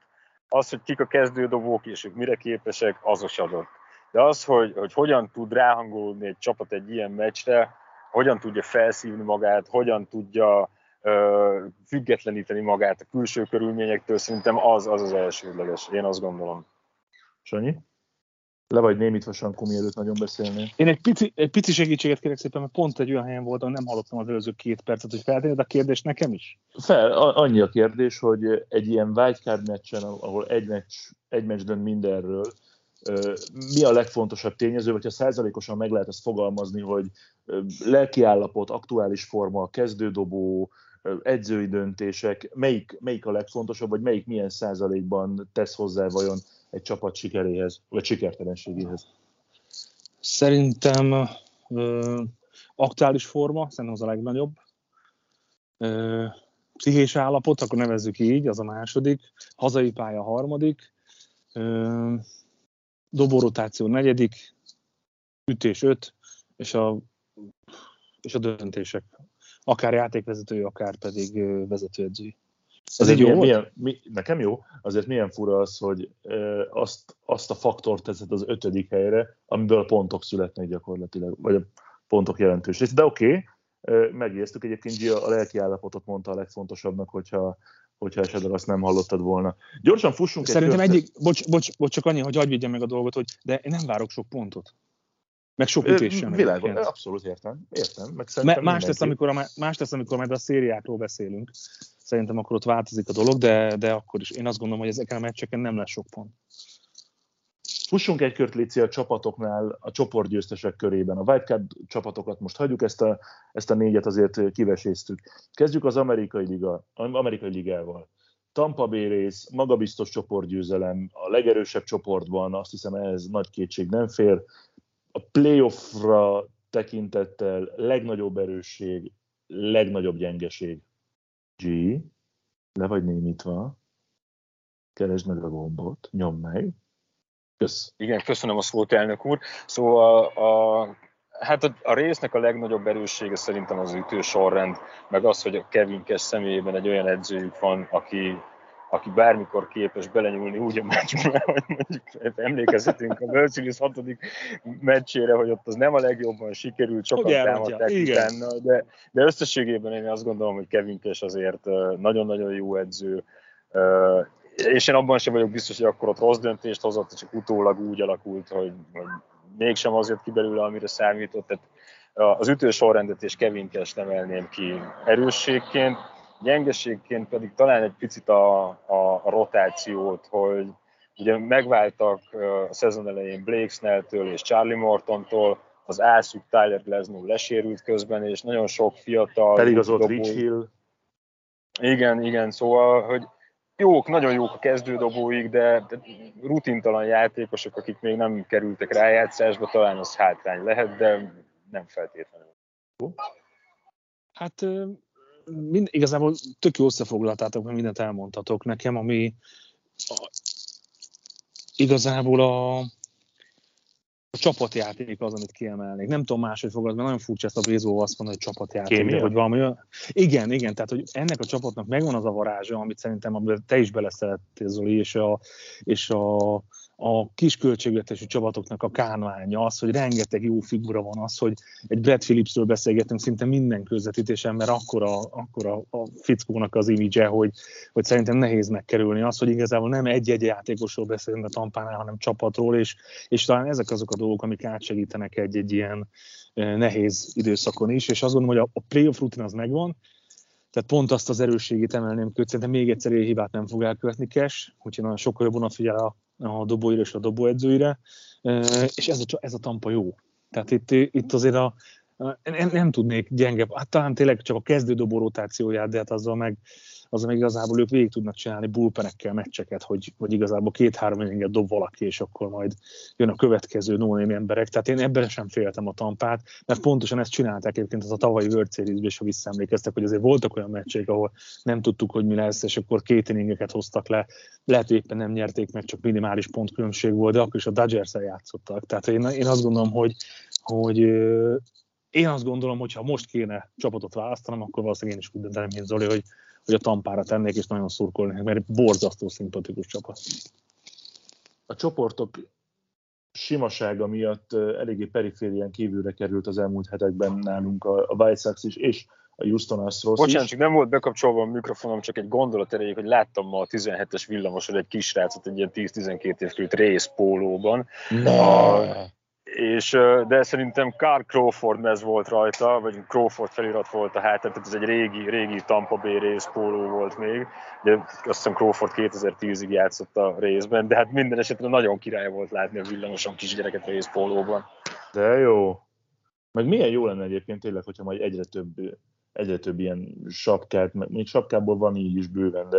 Az, hogy kik a kezdődobók és ők mire képesek, az is adott. De az, hogy, hogy hogyan tud ráhangolódni egy csapat egy ilyen meccsre, hogyan tudja felszívni magát, hogyan tudja ö, függetleníteni magát a külső körülményektől, szerintem az az, az elsődleges. Én azt gondolom. Sanyi? Le vagy némítva, Sankó, mielőtt nagyon beszélnél. Én egy pici, egy pici segítséget kérek szépen, mert pont egy olyan helyen voltam, nem hallottam az előző két percet, hogy feltenned a kérdés nekem is? Fel, annyi a kérdés, hogy egy ilyen wildcard meccsen, ahol egy meccs, egy meccs dönt mindenről, mi a legfontosabb tényező, vagy ha százalékosan meg lehet ezt fogalmazni, hogy lelkiállapot, aktuális forma, kezdődobó, edzői döntések, melyik, melyik a legfontosabb, vagy melyik milyen százalékban tesz hozzá vajon egy csapat sikeréhez, vagy sikertelenségéhez? Szerintem ö, aktuális forma, szerintem az a legnagyobb. Ö, pszichés állapot, akkor nevezzük így, az a második. Hazai pálya a harmadik. Ö, dobórotáció negyedik. Ütés öt. És a, és a döntések. Akár játékvezetői, akár pedig vezetőedzői. Ez egy jó milyen, mi, nekem jó, azért milyen fura az, hogy e, azt, azt a faktort teszed az ötödik helyre, amiből a pontok születnek gyakorlatilag, vagy a pontok jelentős része. De oké, okay, megijesztük. Egyébként Gia a lelki állapotot mondta a legfontosabbnak, hogyha, hogyha esetleg azt nem hallottad volna. Gyorsan fussunk. Szerintem egy egyik, bocs, bocs, bocs, csak annyi, hogy hadd vigyem meg a dolgot, hogy de én nem várok sok pontot. Meg sok ütés sem. Világos, abszolút értem. értem meg más, mindenki... lesz, amikor a, más lesz, amikor majd a szériákról beszélünk. Szerintem akkor ott változik a dolog, de, de akkor is én azt gondolom, hogy ezeken a meccseken nem lesz sok pont. Fussunk egy kört, Léci, a csapatoknál, a csoportgyőztesek körében. A wildcard csapatokat most hagyjuk, ezt a, ezt a négyet azért kiveséztük. Kezdjük az amerikai, liga, amerikai ligával. Tampa Bay rész, magabiztos csoportgyőzelem, a legerősebb csoportban, azt hiszem ehhez nagy kétség nem fér. A playoffra tekintettel legnagyobb erősség, legnagyobb gyengeség. G, le vagy némítva, keresd meg a gombot, nyomd meg. Kösz. Igen, köszönöm a szót, elnök úr. Szóval a, a, hát a, a résznek a legnagyobb erőssége szerintem az ütősorrend, meg az, hogy a Kevin Kess személyében egy olyan edzőjük van, aki, aki bármikor képes belenyúlni úgy a meccsbe, hogy mondjuk emlékezhetünk a Bölcsilis hatodik meccsére, hogy ott az nem a legjobban sikerült, sokan támadták utána, de, de összességében én azt gondolom, hogy Kevin Kess azért nagyon-nagyon jó edző, és én abban sem vagyok biztos, hogy akkor ott rossz döntést hozott, csak utólag úgy alakult, hogy mégsem az jött ki belőle, amire számított. Tehát az ütősorrendet és Kevin Kess-t emelném ki erősségként. Gyengeségként pedig talán egy picit a, a, a rotációt, hogy ugye megváltak a szezon elején Blake Snell-től és Charlie Martin-tól, az ászuk Tyler Glasnow lesérült közben, és nagyon sok fiatal... Eligazolt Rich Hill. Igen, igen, szóval, hogy jók, nagyon jók a kezdődobóik, de rutintalan játékosok, akik még nem kerültek rájátszásba, talán az hátrány lehet, de nem feltétlenül. Hát... Mind, igazából tök jó összefoglaltátok, mert mindent elmondtatok nekem, ami igazából a, a csapatjáték az, amit kiemelnék. Nem tudom máshogy fogadni, mert nagyon furcsa ezt a baseballban azt mondani, hogy csapatjáték. De, hogy valami olyan... Igen, igen, tehát hogy ennek a csapatnak megvan az a varázsa, amit szerintem te is beleszerettél, Zoli, és a... És a a kis költségvetésű csapatoknak a kánványa az, hogy rengeteg jó figura van, az, hogy egy Brad Phillipsről beszélgetünk szinte minden közvetítésen, mert akkora, akkora a fickónak az image-e, hogy, hogy szerintem nehéz megkerülni az, hogy igazából nem egy-egy játékosról beszélünk a Tampánál, hanem csapatról, és, és talán ezek azok a dolgok, amik átsegítenek egy-egy ilyen nehéz időszakon is, és azt gondolom, hogy a playoff rutin az megvan. Tehát pont azt az erősségét emelném ki, hogy szerintem még egyszer ilyen hibát nem fog elkövetni Kess, úgyhogy nagyon sokkal jobban figyel a, a dobóira és a dobóedzőire, és ez a, ez a Tampa jó. Tehát itt, itt azért a, nem, nem tudnék gyengebb, hát talán tényleg csak a kezdődobó rotációját, de hát azzal meg, azzal meg igazából ők végig tudnak csinálni bullpenekkel meccseket, hogy, hogy igazából két-három inninget dob valaki, és akkor majd jön a következő no-name emberek. Tehát én ebben sem féltem a Tampát, mert pontosan ezt csinálták egyébként az a tavalyi World Series-ben, és ha visszaemlékeztek, hogy azért voltak olyan meccsek, ahol nem tudtuk, hogy mi lesz, és akkor két inningeket hoztak le. Lehet, hogy éppen nem nyerték meg, csak minimális pontkülönbség volt, de akkor is a Dodgers-el játszottak. Tehát én, én azt gondolom, hogy, hogy Én azt gondolom, hogy ha most kéne csapatot választanom, akkor valószínűleg én is úgy döntenem, mint Zoli, hogy, hogy a Tampára tennék, és nagyon szurkolnék, mert borzasztó szimpatikus csapat. A csoportok simasága miatt eléggé periférián kívülre került az elmúlt hetekben nálunk a, a White Sox is, és a Houston Astros is. Bocsánat, csak nem volt bekapcsolva a mikrofonom, csak egy gondolat erejéig, hogy láttam ma a tizenhetes villamoson egy kisrácot, egy ilyen tíz-tizenkét év körül rézpólóban. És, de szerintem Carl Crawford mez volt rajta, vagy Crawford felirat volt a hátán, tehát ez egy régi, régi Tampa Bay rézpóló volt még, de azt hiszem Crawford kétezer-tízig játszott a részben, de hát minden esetben nagyon király volt látni a villamoson kisgyereket rézpólóban. De jó. Meg milyen jó lenne egyébként tényleg, hogyha majd egyre több, egyre több ilyen sapkát, még sapkából van így is bőven, de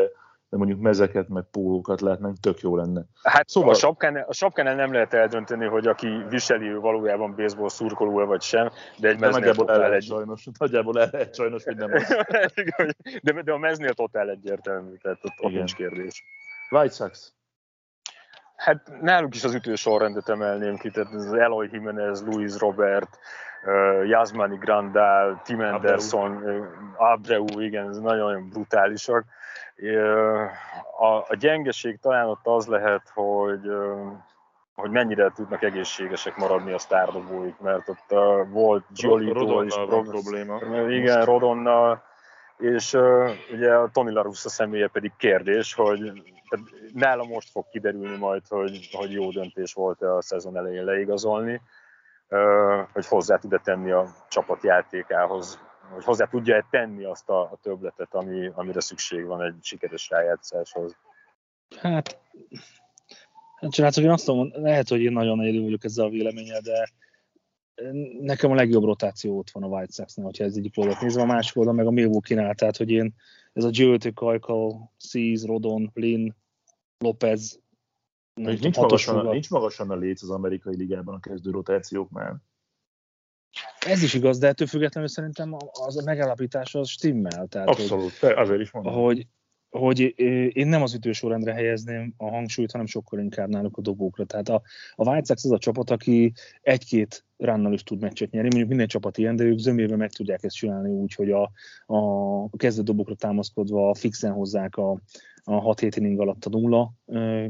de mondjuk mezeket, meg pólókat látnánk, tök jó lenne. Hát szóval a sapkánál, a sapkánál nem lehet eldönteni, hogy aki viseli, ő valójában baseball szurkoló-e vagy sem, de egy de meznél totál el egy... Sajnos, nagyjából el lehet sajnos, hogy nem de, de a meznél totál egyértelmű, tehát ott, ott nincs kérdés. White Sox. Hát náluk is az ütősorrendet emelném ki, tehát az Eloy Jimenez, Luis Robert, uh, Yazmani Grandal, Tim Anderson, Abreu, uh, igen, ez nagyon brutálisak. Uh, a, a gyengeség talán ott az lehet, hogy, uh, hogy mennyire tudnak egészségesek maradni a sztárdobóik, mert ott uh, volt Giolito is probléma. Igen, Rodonnal. És uh, ugye a Tony La Russa személye pedig kérdés, hogy nála most fog kiderülni majd, hogy, hogy jó döntés volt-e a szezon elején leigazolni, uh, hogy hozzá tud-e tenni a csapat játékához, hogy hozzá tudja-e tenni azt a, a többletet, ami, amire szükség van egy sikeres rájátszáshoz. Hát, srácok, én azt mondom, lehet, hogy én nagyon egyedül vagyok ezzel a véleménnyel, de nekem a legjobb rotáció ott van a White Sox-nál, hogyha ez egyik oldalt nézve, a másik oldal meg a Milwaukee-nál, tehát hogy én ez a Giolito, Keuchel, Cease, Rodon, Lynn, Lopez. Nincs, nincs, magasan, nincs magasan a léc az amerikai ligában a kezdő rotációknál. Ez is igaz, de ettől függetlenül szerintem az a megállapítás az stimmel. Tehát, abszolút, hogy, azért is mondom. Hogy, hogy én nem az ütősorrendre helyezném a hangsúlyt, hanem sokkal inkább náluk a dobókra. Tehát a, a White Sox az a csapat, aki egy-két ránnal is tud meccset nyerni, mondjuk minden csapat ilyen, de ők zömében meg tudják ezt csinálni úgy, hogy a, a kezdődobokra támaszkodva fixen hozzák a, a hat-hét inning alatt a nulla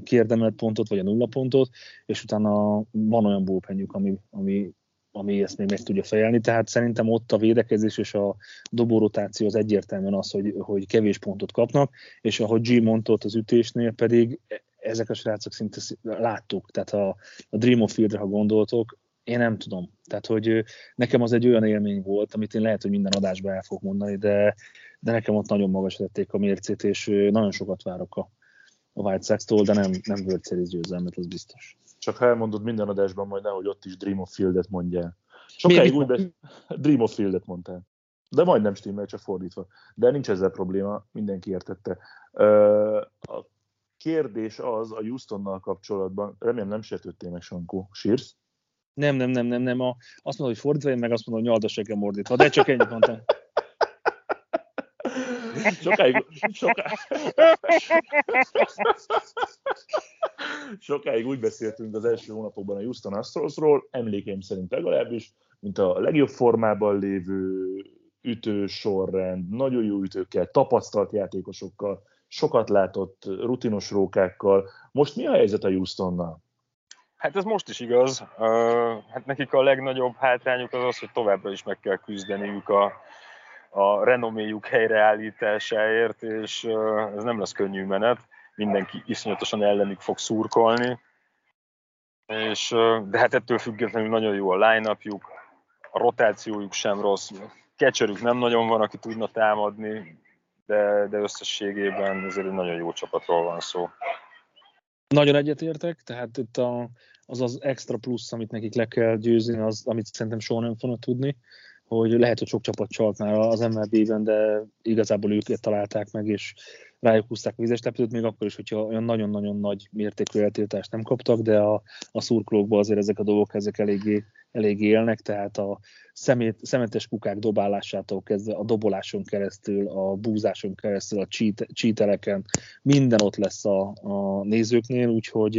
kiérdemelt pontot, vagy a nulla pontot, és utána van olyan bullpenjük, ami, ami, ami ezt még meg tudja fejelni. Tehát szerintem ott a védekezés és a dobórotáció az egyértelműen az, hogy, hogy kevés pontot kapnak, és ahogy G mondta ott az ütésnél pedig ezek a srácok szinte láttuk, tehát a, a Dream of Field-re, ha gondoltok, én nem tudom. Tehát, hogy nekem az egy olyan élmény volt, amit én lehet, hogy minden adásban el fogok mondani, de, de nekem ott nagyon magasra tették a mércét, és nagyon sokat várok a, a White Sox-tól, de nem, nem World Series győzelmet, az biztos. Csak ha elmondod minden adásban, majd nehogy ott is Dream of Field-et mondjál. Sokáig úgy be... Dream of Field-et mondtál. De majdnem stimmel, csak fordítva. De nincs ezzel probléma, mindenki értette. A kérdés az a Houstonnal kapcsolatban, remélem nem sértődtél meg, Sankó. Sírsz? Nem, nem, nem, nem, nem. A, azt mondod, hogy fordítva, én meg azt mondom, hogy nyaldaseggen mordítva, de csak ennyit mondtam. Sokáig... Sokáig... Sokáig úgy beszéltünk az első hónapokban a Houston Astrosról, emlékeim szerint legalábbis, mint a legjobb formában lévő ütősorrend, nagyon jó ütőkkel, tapasztalt játékosokkal, sokat látott rutinos rókákkal. Most mi a helyzet a Houstonnal? Hát ez most is igaz. Hát nekik a legnagyobb hátrányuk az az, hogy továbbra is meg kell küzdeniük a, a renoméjuk helyreállításáért, és ez nem lesz könnyű menet. Mindenki iszonyatosan ellenük fog szurkolni. És, de hát ettől függetlenül nagyon jó a line-upjuk, a rotációjuk sem rossz. Catcherük nem nagyon van, aki tudna támadni, de, de összességében ezért egy nagyon jó csapatról van szó. Nagyon egyetértek, tehát itt a, az az extra plusz, amit nekik le kell győzni, az, amit szerintem soha nem fognak tudni, hogy lehet, hogy sok csapat csalt már az em el bé-ben, de igazából őket találták meg, és rájuk húzták a vizes lepedőt, még akkor is, hogyha olyan nagyon-nagyon nagy mértékű eltiltást nem kaptak, de a, a szurkolókban azért ezek a dolgok, ezek eléggé, eléggé élnek, tehát a szemét, szemetes kukák dobálásától kezdve a doboláson keresztül, a búzáson keresztül, a csít, csíteleken, minden ott lesz a, a nézőknél, úgyhogy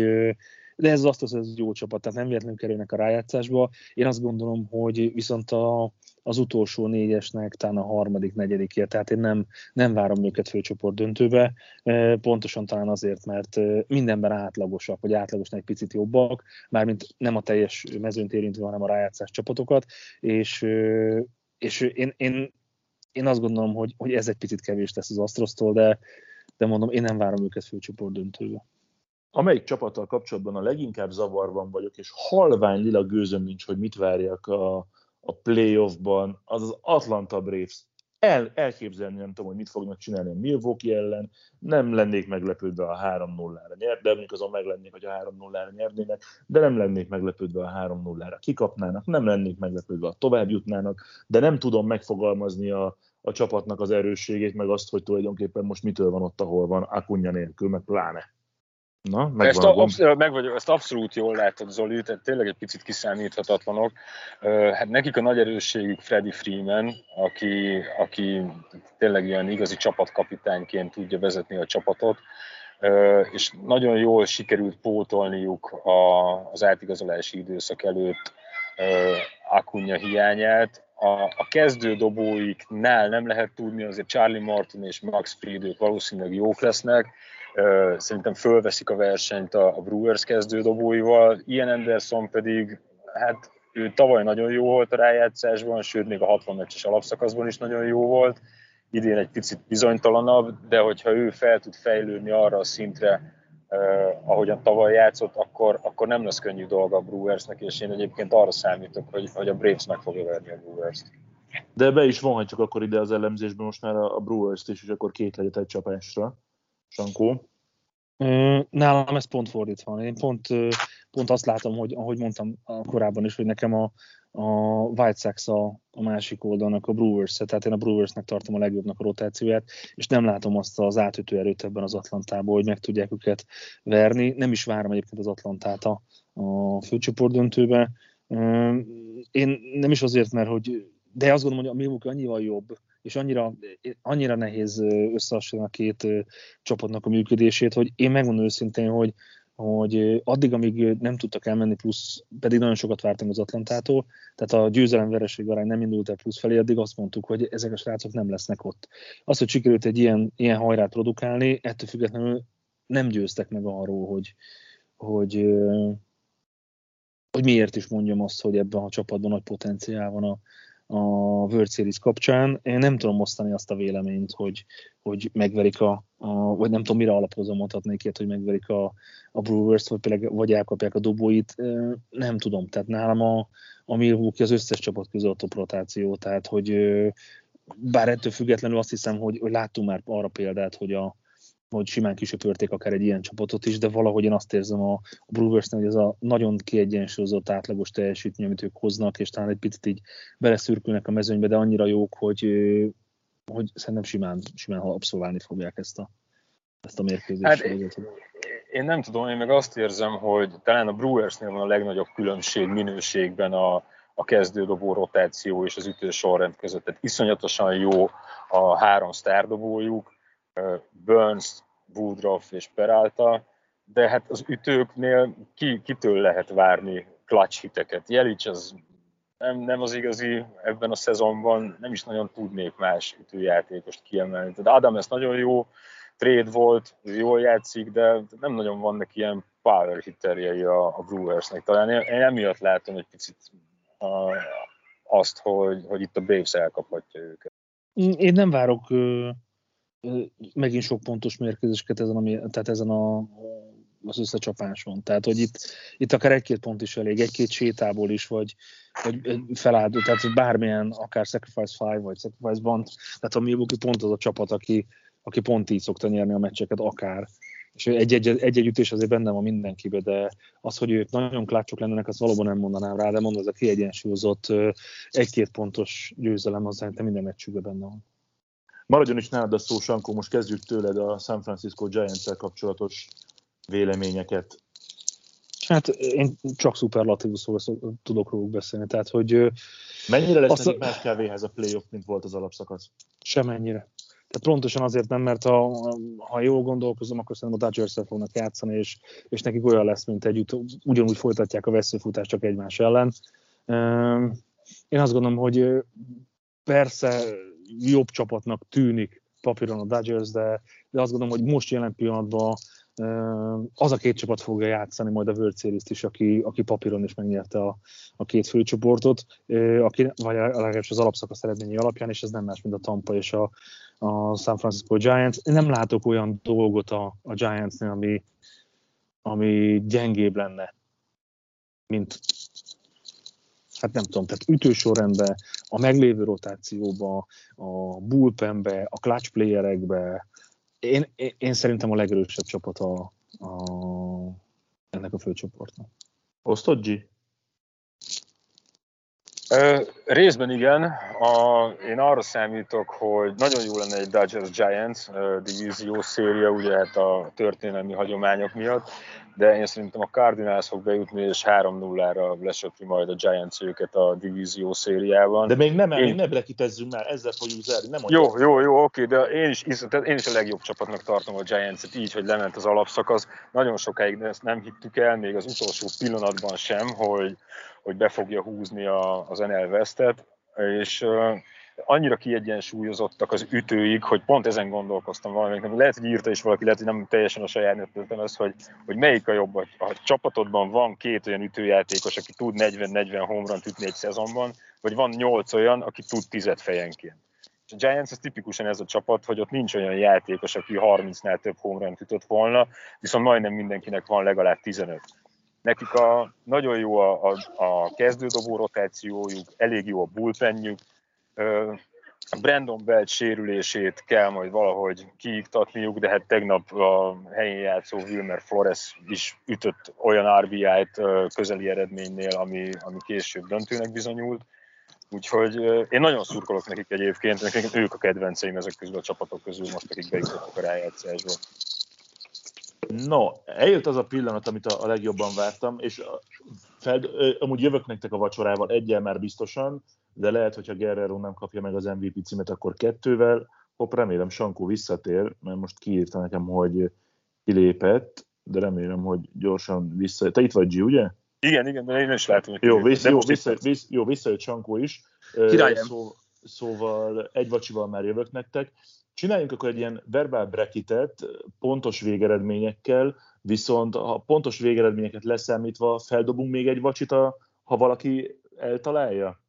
de ez azt az, hogy ez jó csapat, tehát nem véletlenül kerülnek a rájátszásba. Én azt gondolom, hogy viszont a az utolsó négyesnek, talán a harmadik, negyedikje, tehát én nem, nem várom őket főcsoport döntőbe, pontosan talán azért, mert mindenben átlagosak, vagy átlagosnak egy picit jobbak, mármint nem a teljes mezőnyt érintve, hanem a rájátszás csapatokat, és, és én, én, én azt gondolom, hogy, hogy ez egy picit kevés lesz az Astros-tól, de, de mondom, én nem várom őket főcsoport döntőbe. Amelyik csapattal kapcsolatban a leginkább zavarban vagyok, és halvány lila gőzöm nincs, hogy mit várjak a a playoffban, az az Atlanta Braves. El, elképzelni nem tudom, hogy mit fognak csinálni a Milwaukee ellen, nem lennék meglepődve a három nullára nyert, de mondjuk azon meg lennék, hogy a három nullára nyernének, de nem lennék meglepődve a három nullára kikapnának, nem lennék meglepődve, a tovább jutnának, de nem tudom megfogalmazni a, a csapatnak az erősségét, meg azt, hogy tulajdonképpen most mitől van ott, ahol van, Acuña nélkül, meg pláne. Na, ezt, a, absz- meg vagy, ezt abszolút jól látod, Zoli, tehát tényleg egy picit kiszámíthatatlanok. Hát nekik a nagy erősségük Freddy Freeman, aki, aki tényleg ilyen igazi csapatkapitányként tudja vezetni a csapatot, és nagyon jól sikerült pótolniuk a, az átigazolási időszak előtt Acuña hiányát. A, a kezdődobóiknál nem lehet tudni, azért Charlie Martin és Max Friedhoff valószínűleg jók lesznek, szerintem fölveszik a versenyt a Brewers kezdődobóival, Ian Anderson pedig, hát ő tavaly nagyon jó volt a rájátszásban, sőt még a hatvan meccses alapszakaszban is nagyon jó volt, idén egy picit bizonytalanabb, de hogyha ő fel tud fejlődni arra a szintre, eh, ahogyan tavaly játszott, akkor, akkor nem lesz könnyű dolga a Brewersnek, és én egyébként arra számítok, hogy, hogy a Braves meg fogja verni a Brewerst. De be is vonhatjuk akkor ide az elemzésben most már a Brewerst is, és akkor két legyet egy csapásra. Jankó? Nálam ez pont fordítva van. Én pont, pont azt látom, hogy ahogy mondtam korábban is, hogy nekem a, a White Sox a, a másik oldalnak a Brewers, tehát én a Brewersnek tartom a legjobbnak a rotációját, és nem látom azt az átütő erőt ebben az Atlantában, hogy meg tudják őket verni. Nem is várom egyébként az Atlantát a, a főcsoportdöntőbe. Én nem is azért, mert hogy, de azt gondolom, hogy a Milwaukee annyival jobb, és annyira, annyira nehéz összehasonlítani a két csapatnak a működését, hogy én megmondom őszintén, hogy, hogy addig, amíg nem tudtak elmenni, plusz pedig nagyon sokat vártam az Atlantától, tehát a győzelem-vereség arány nem indult el plusz felé, addig azt mondtuk, hogy ezek a srácok nem lesznek ott. Az, hogy sikerült egy ilyen, ilyen hajrát produkálni, ettől függetlenül nem győztek meg arról, hogy, hogy, hogy miért is mondjam azt, hogy ebben a csapatban nagy potenciál van a a World Series kapcsán. Én nem tudom osztani azt a véleményt, hogy, hogy megverik a, a, vagy nem tudom, mire alapozva mondhatnék ilyet, hogy megverik a, a Brewers-t, vagy, például, vagy elkapják a dobóit. Nem tudom, tehát nálam a, a Milwaukee az összes csapat közül a top rotáció, tehát hogy bár ettől függetlenül azt hiszem, hogy, hogy láttunk már arra példát, hogy a hogy simán kisöpörték akár egy ilyen csapatot is, de valahogy én azt érzem a Brewersnél, hogy ez a nagyon kiegyensúlyozott átlagos teljesítmény, amit ők hoznak, és talán egy picit így beleszürkülnek a mezőnybe, de annyira jók, hogy, hogy szerintem simán, simán abszolválni fogják ezt a, ezt a mérkőzést. Hát én, én nem tudom, én meg azt érzem, hogy talán a Brewersnél van a legnagyobb különbség minőségben a a kezdődobó rotáció és az ütősorrend között. Tehát iszonyatosan jó a három sztárdobójuk, Burns, Woodruff és Peralta, de hát az ütőknél ki, kitől lehet várni clutch hiteket? Jelic az nem, nem az igazi ebben a szezonban, nem is nagyon tudnék más ütőjátékost kiemelni. Tehát Adam ez nagyon jó trade volt, jól játszik, de nem nagyon vannak ilyen power hitterjei a, a Brewersnek. Talán én emiatt látom egy picit a, azt, hogy, hogy itt a Braves elkaphatja őket. Én nem várok ö, ö, megint sok pontos mérkőzéseket ezen a, tehát ezen a, az összecsapáson. Tehát, hogy itt, itt akár egy-két pont is elég, egy-két sétából is, vagy, vagy feláldó, tehát hogy bármilyen, akár Sacrifice öt, vagy Sacrifice Bunt, tehát a Milwaukee pont az a csapat, aki, aki pont így szokta nyerni a meccseket, akár. És egy-egy, egy-egy ütés azért benne van mindenkibe, de az, hogy ők nagyon klácsok lennének, azt valóban nem mondanám rá, de mondom, ez a kiegyensúlyozott egy-két pontos győzelem, az szerintem minden meccsükben benne van. Maradjon is nálad a szó, Sankó, most kezdjük tőled a San Francisco Giants-szel kapcsolatos véleményeket. Hát én csak szuperlatív szóval tudok róluk beszélni, tehát hogy... Mennyire lesz nekik a... Mácskávéhez a playoff, mint volt az alapszakasz? Semennyire. Tehát pontosan azért nem, mert ha, ha jól gondolkozom, akkor szerintem a Dodgers-szel fognak játszani, és, és nekik olyan lesz, mint együtt, ugyanúgy folytatják a veszőfutást csak egymás ellen. Én azt gondolom, hogy persze jobb csapatnak tűnik papíron a Dodgers, de, de azt gondolom, hogy most jelen pillanatban az a két csapat fogja játszani majd a World Series-t is, aki, aki papíron is megnyerte a, a két főcsoportot, aki, vagy legalábbis az alapszakasz eredményei alapján, és ez nem más, mint a Tampa és a, a San Francisco Giants. Én nem látok olyan dolgot a, a Giants-nél, ami, ami gyengébb lenne, mint hát nem tudom, tehát ütősorrendben, a meglévő rotációban, a bullpenbe, a clutch playerekbe. Én, én, én szerintem a legerősebb csapat a, a, ennek a főcsoportnak. Osztod, G? Ö, részben igen. A, én arra számítok, hogy nagyon jó lenne egy Dodgers-Giants divízió széria, ugye hát a történelmi hagyományok miatt, de én szerintem a Cardinals fog bejutni, és három nullára lesöpri majd a Giants őket a divízió szériában. De még nem, én... ne blekítezzünk már, ezzel fogjuk zárni. Nem jó, jó, jó, jó, oké, de én is, én is a legjobb csapatnak tartom a Giants-et így, hogy lement az alapszakasz. Nagyon sokáig ezt nem hittük el, még az utolsó pillanatban sem, hogy, hogy be fogja húzni a, az en el West-et, és... annyira kiegyensúlyozottak az ütőik, hogy pont ezen gondolkoztam valamelyiknek. Lehet, hogy írta is valaki, lehet, hogy nem teljesen a saját ötletem ez, hogy, hogy melyik a jobb. A csapatodban van két olyan ütőjátékos, aki tud negyven-negyven home run ütni egy szezonban, vagy van nyolc olyan, aki tud tízet fejenként. A Giants az tipikusan ez a csapat, hogy ott nincs olyan játékos, aki harmincnál több home run ütött volna, viszont majdnem mindenkinek van legalább tizenöt. Nekik a, nagyon jó a, a, a kezdődobó rotációjuk, elég jó a bullpenjük. Brandon Belt sérülését kell majd valahogy kiiktatniuk, de hát tegnap a helyén játszó Wilmer Flores is ütött olyan er bé i-t közeli eredménynél, ami, ami később döntőnek bizonyult. Úgyhogy én nagyon szurkolok nekik egyébként, nekik ők a kedvenceim ezek közül a csapatok közül, most akik bejutottak a rájátszásba. No, eljött az a pillanat, amit a legjobban vártam, és fel, amúgy jövök nektek a vacsorával, egyel már biztosan, de lehet, hogyha Guerrero nem kapja meg az em vé pé címet, akkor kettővel. Hopp, remélem Sankó visszatér, mert most kiírta nekem, hogy kilépett, de remélem, hogy gyorsan vissza... Te itt vagy, G, ugye? Igen, igen, de én is látom, hogy jó, vissza, jó, vissza, vissza, jó, visszajött Sankó is. Királyem. Szó, szóval egy vacsival már jövök nektek. Csináljunk akkor egy ilyen verbál bracketet pontos végeredményekkel, viszont a pontos végeredményeket leszámítva feldobunk még egy vacsit, ha valaki eltalálja?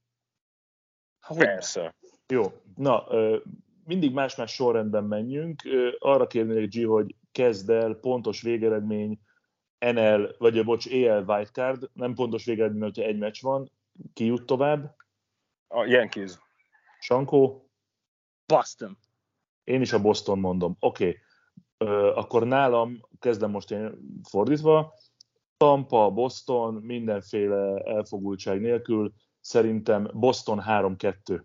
Persze. Jó, na, mindig más-más sorrendben menjünk. Arra kérnék, G, hogy kezd el pontos végeredmény, en el, vagy bocs, á el wildcard, nem pontos végeredmény, hogyha egy meccs van. Ki jut tovább? A Yankees. Sankó? Boston. Én is a Boston mondom. Oké, okay. Akkor nálam, kezdem most én fordítva, Tampa, Boston, mindenféle elfogultság nélkül, szerintem Boston három kettő.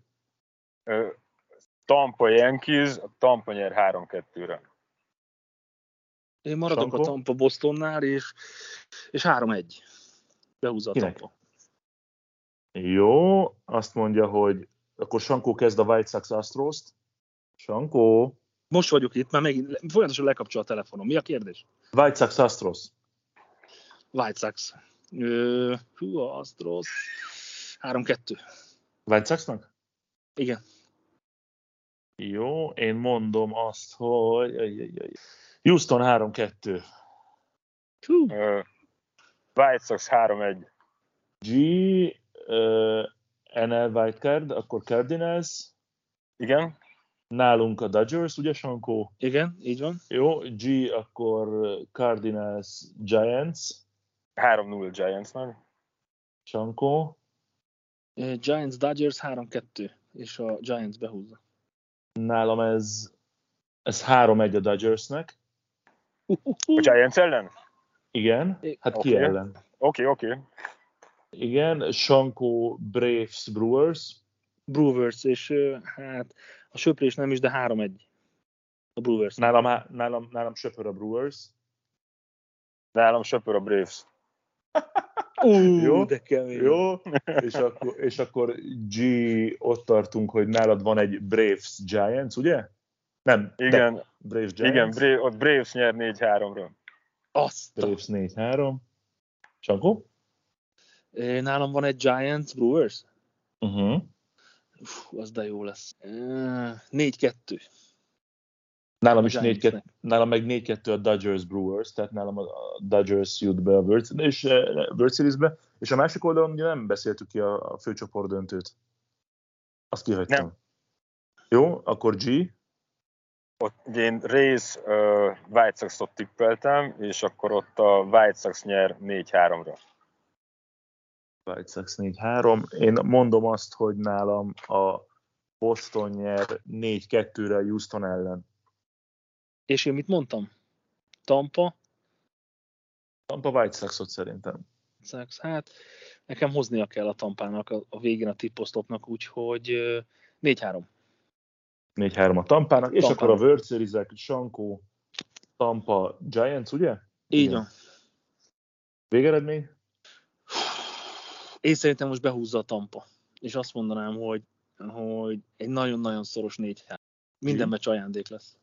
Tampa Yankees, Tampa nyer három kettőre. Én maradok Tampa? A Tampa Bostonnál, és, és három egy. Behúzza a Tampa. Jó, azt mondja, hogy akkor Sankó kezd a White Sox Astros-t. Sankó! Most vagyok itt, már megint folyamatosan lekapcsol a telefonom. Mi a kérdés? White Sox Astros. White Sox. Ö, hú, Astros. három kettő. White Soxnak? Igen. Jó, én mondom azt, hogy... Houston három kettő. Hú. White Sox három egy. G, uh, en el Wildcard, akkor Cardinals. Igen. Nálunk a Dodgers, ugye Sankó? Igen, így van. Jó, G, akkor Cardinals Giants. három null Giants-nak. Sankó. Uh, Giants Dodgers három kettő, és a Giants behúzza. Nálam ez, ez három egy a Dodgersnek. A Giants ellen? Igen, hát okay. Ki ellen? Oké, okay, oké. Okay. Igen, Sankó Braves Brewers. Brewers, és hát a söprés nem is, de három egy a Brewers. Nálam, nálam, nálam söpör a Brewers. Nálam söpör a Braves. Ú, jó, de kemény. Jó, és akkor, és akkor G, ott tartunk, hogy nálad van egy Braves Giants, ugye? Nem, igen, de, Braves Giants. Igen, Bra- ott Braves nyer négy háromra. Azt! Braves négy három. Sankó? Nálam van egy Giants Brewers. Uh-huh. Uf, az de jó lesz. négy kettő. Nálam is négy kettő, nálam meg négy kettő a Dodgers Brewers, tehát nálam a Dodgers jut be a World Series-be, és a másik oldalon ugye nem beszéltük ki a főcsoport döntőt. Azt kihagytam. Nem. Jó, akkor G? Ott én Rays uh, White Sox-ot tippeltem, és akkor ott a White Sox nyer négy háromra. White Sox négy három. Én mondom azt, hogy nálam a Boston nyer négy kettőre a Houston ellen. És én mit mondtam? Tampa? Tampa White Soxot szerintem. Sox, hát nekem hoznia kell a Tampának a végén a tipposztopnak, úgyhogy négy három. négy három a Tampának, és Tampának. Akkor a World Series-ek, Sankó, Tampa, Giants, ugye? Így van. Végeredmény? Én szerintem most behúzza a Tampa, és azt mondanám, hogy, hogy egy nagyon-nagyon szoros négy három. Minden meccs ajándék lesz.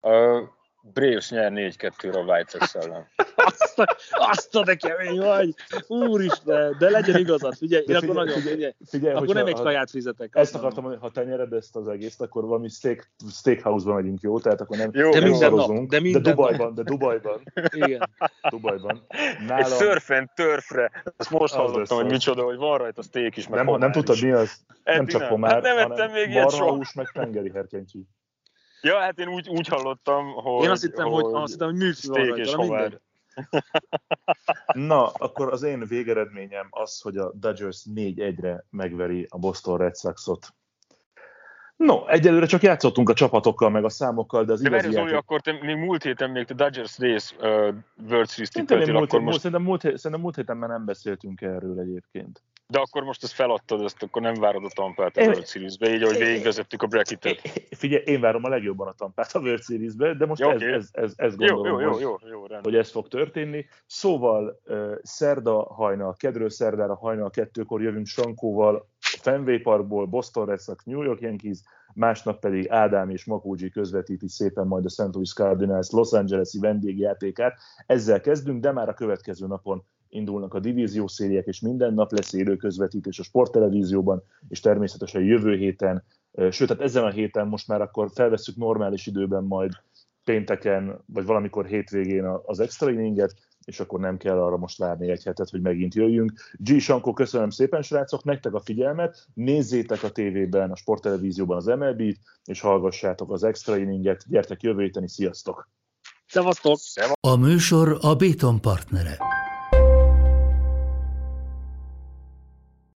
A Braves nyer négy kettőre a White Sox ellen. Azt, azt a de kemény vagy! Úristen, de legyen igazad, figyelj, de figyelj, akkor, figyelj, figyelj, figyelj, akkor nem egy kaját fizetek. Ezt akartam, hogy ha te nyered ezt az egészt, akkor valami steak, steakhouse-ba megyünk, jó? Tehát akkor nem jó, de szarozunk, de, de Dubajban, de Dubajban. Igen. Dubajban. Nálam... Egy surf and turfre, ezt most hallottam, hogy micsoda, hogy van rajta steak is, meg nem, nem tudtad mi az, nem Edina. Csak pomár, hát nem hanem még marhahús, meg tengeri herkentyű. Ja, hát én úgy, úgy hallottam, hogy... Én azt hittem, hogy, hogy, hogy műfű van rajta, minden. Na, akkor az én végeredményem az, hogy a Dodgers négy egyre megveri a Boston Red Soxot. No, egyelőre csak játszottunk a csapatokkal, meg a számokkal, de az de igazi... De várj, Zoli, akkor te, még múlt héten még a Dodgers Race uh, World Series tippeltél, akkor most... Szerintem múlt, szerintem múlt héten már nem beszéltünk erről egyébként. De akkor most ezt feladtad, ezt akkor nem várod a Tampát a World Series-be, így ahogy végigvezettük a bracketet. Figyelj, én várom a legjobban a Tampát a World Series-be, de most ja, ez, okay. ez, ez, ez gondolom, jó, jó, jó, jó, jó, hogy ez fog történni. Szóval uh, szerda hajnal, kedről szerdára hajnal kettőkor jövünk Sankóval, Fenway Parkból, Boston Red Sox, New York Yankees, másnap pedig Ádám és Makó G közvetíti szépen majd a Saint Louis Cardinals Los Angeles-i vendégjátékát. Ezzel kezdünk, de már a következő napon indulnak a divízió szériek, és minden nap lesz élő közvetítés a sporttelevízióban, és természetesen jövő héten, sőt, hát ezen a héten most már akkor felvesszük normális időben majd pénteken, vagy valamikor hétvégén az extra inninget, és akkor nem kell arra most várni egy hetet, hogy megint jöjjünk. G. Sankó, köszönöm szépen, srácok, nektek a figyelmet, nézzétek a tévében, a sporttelevízióban az em el bé-t, és hallgassátok az extra inninget, gyertek jövő héten, sziasztok! Szevasztok! A műsor a Béton partnere.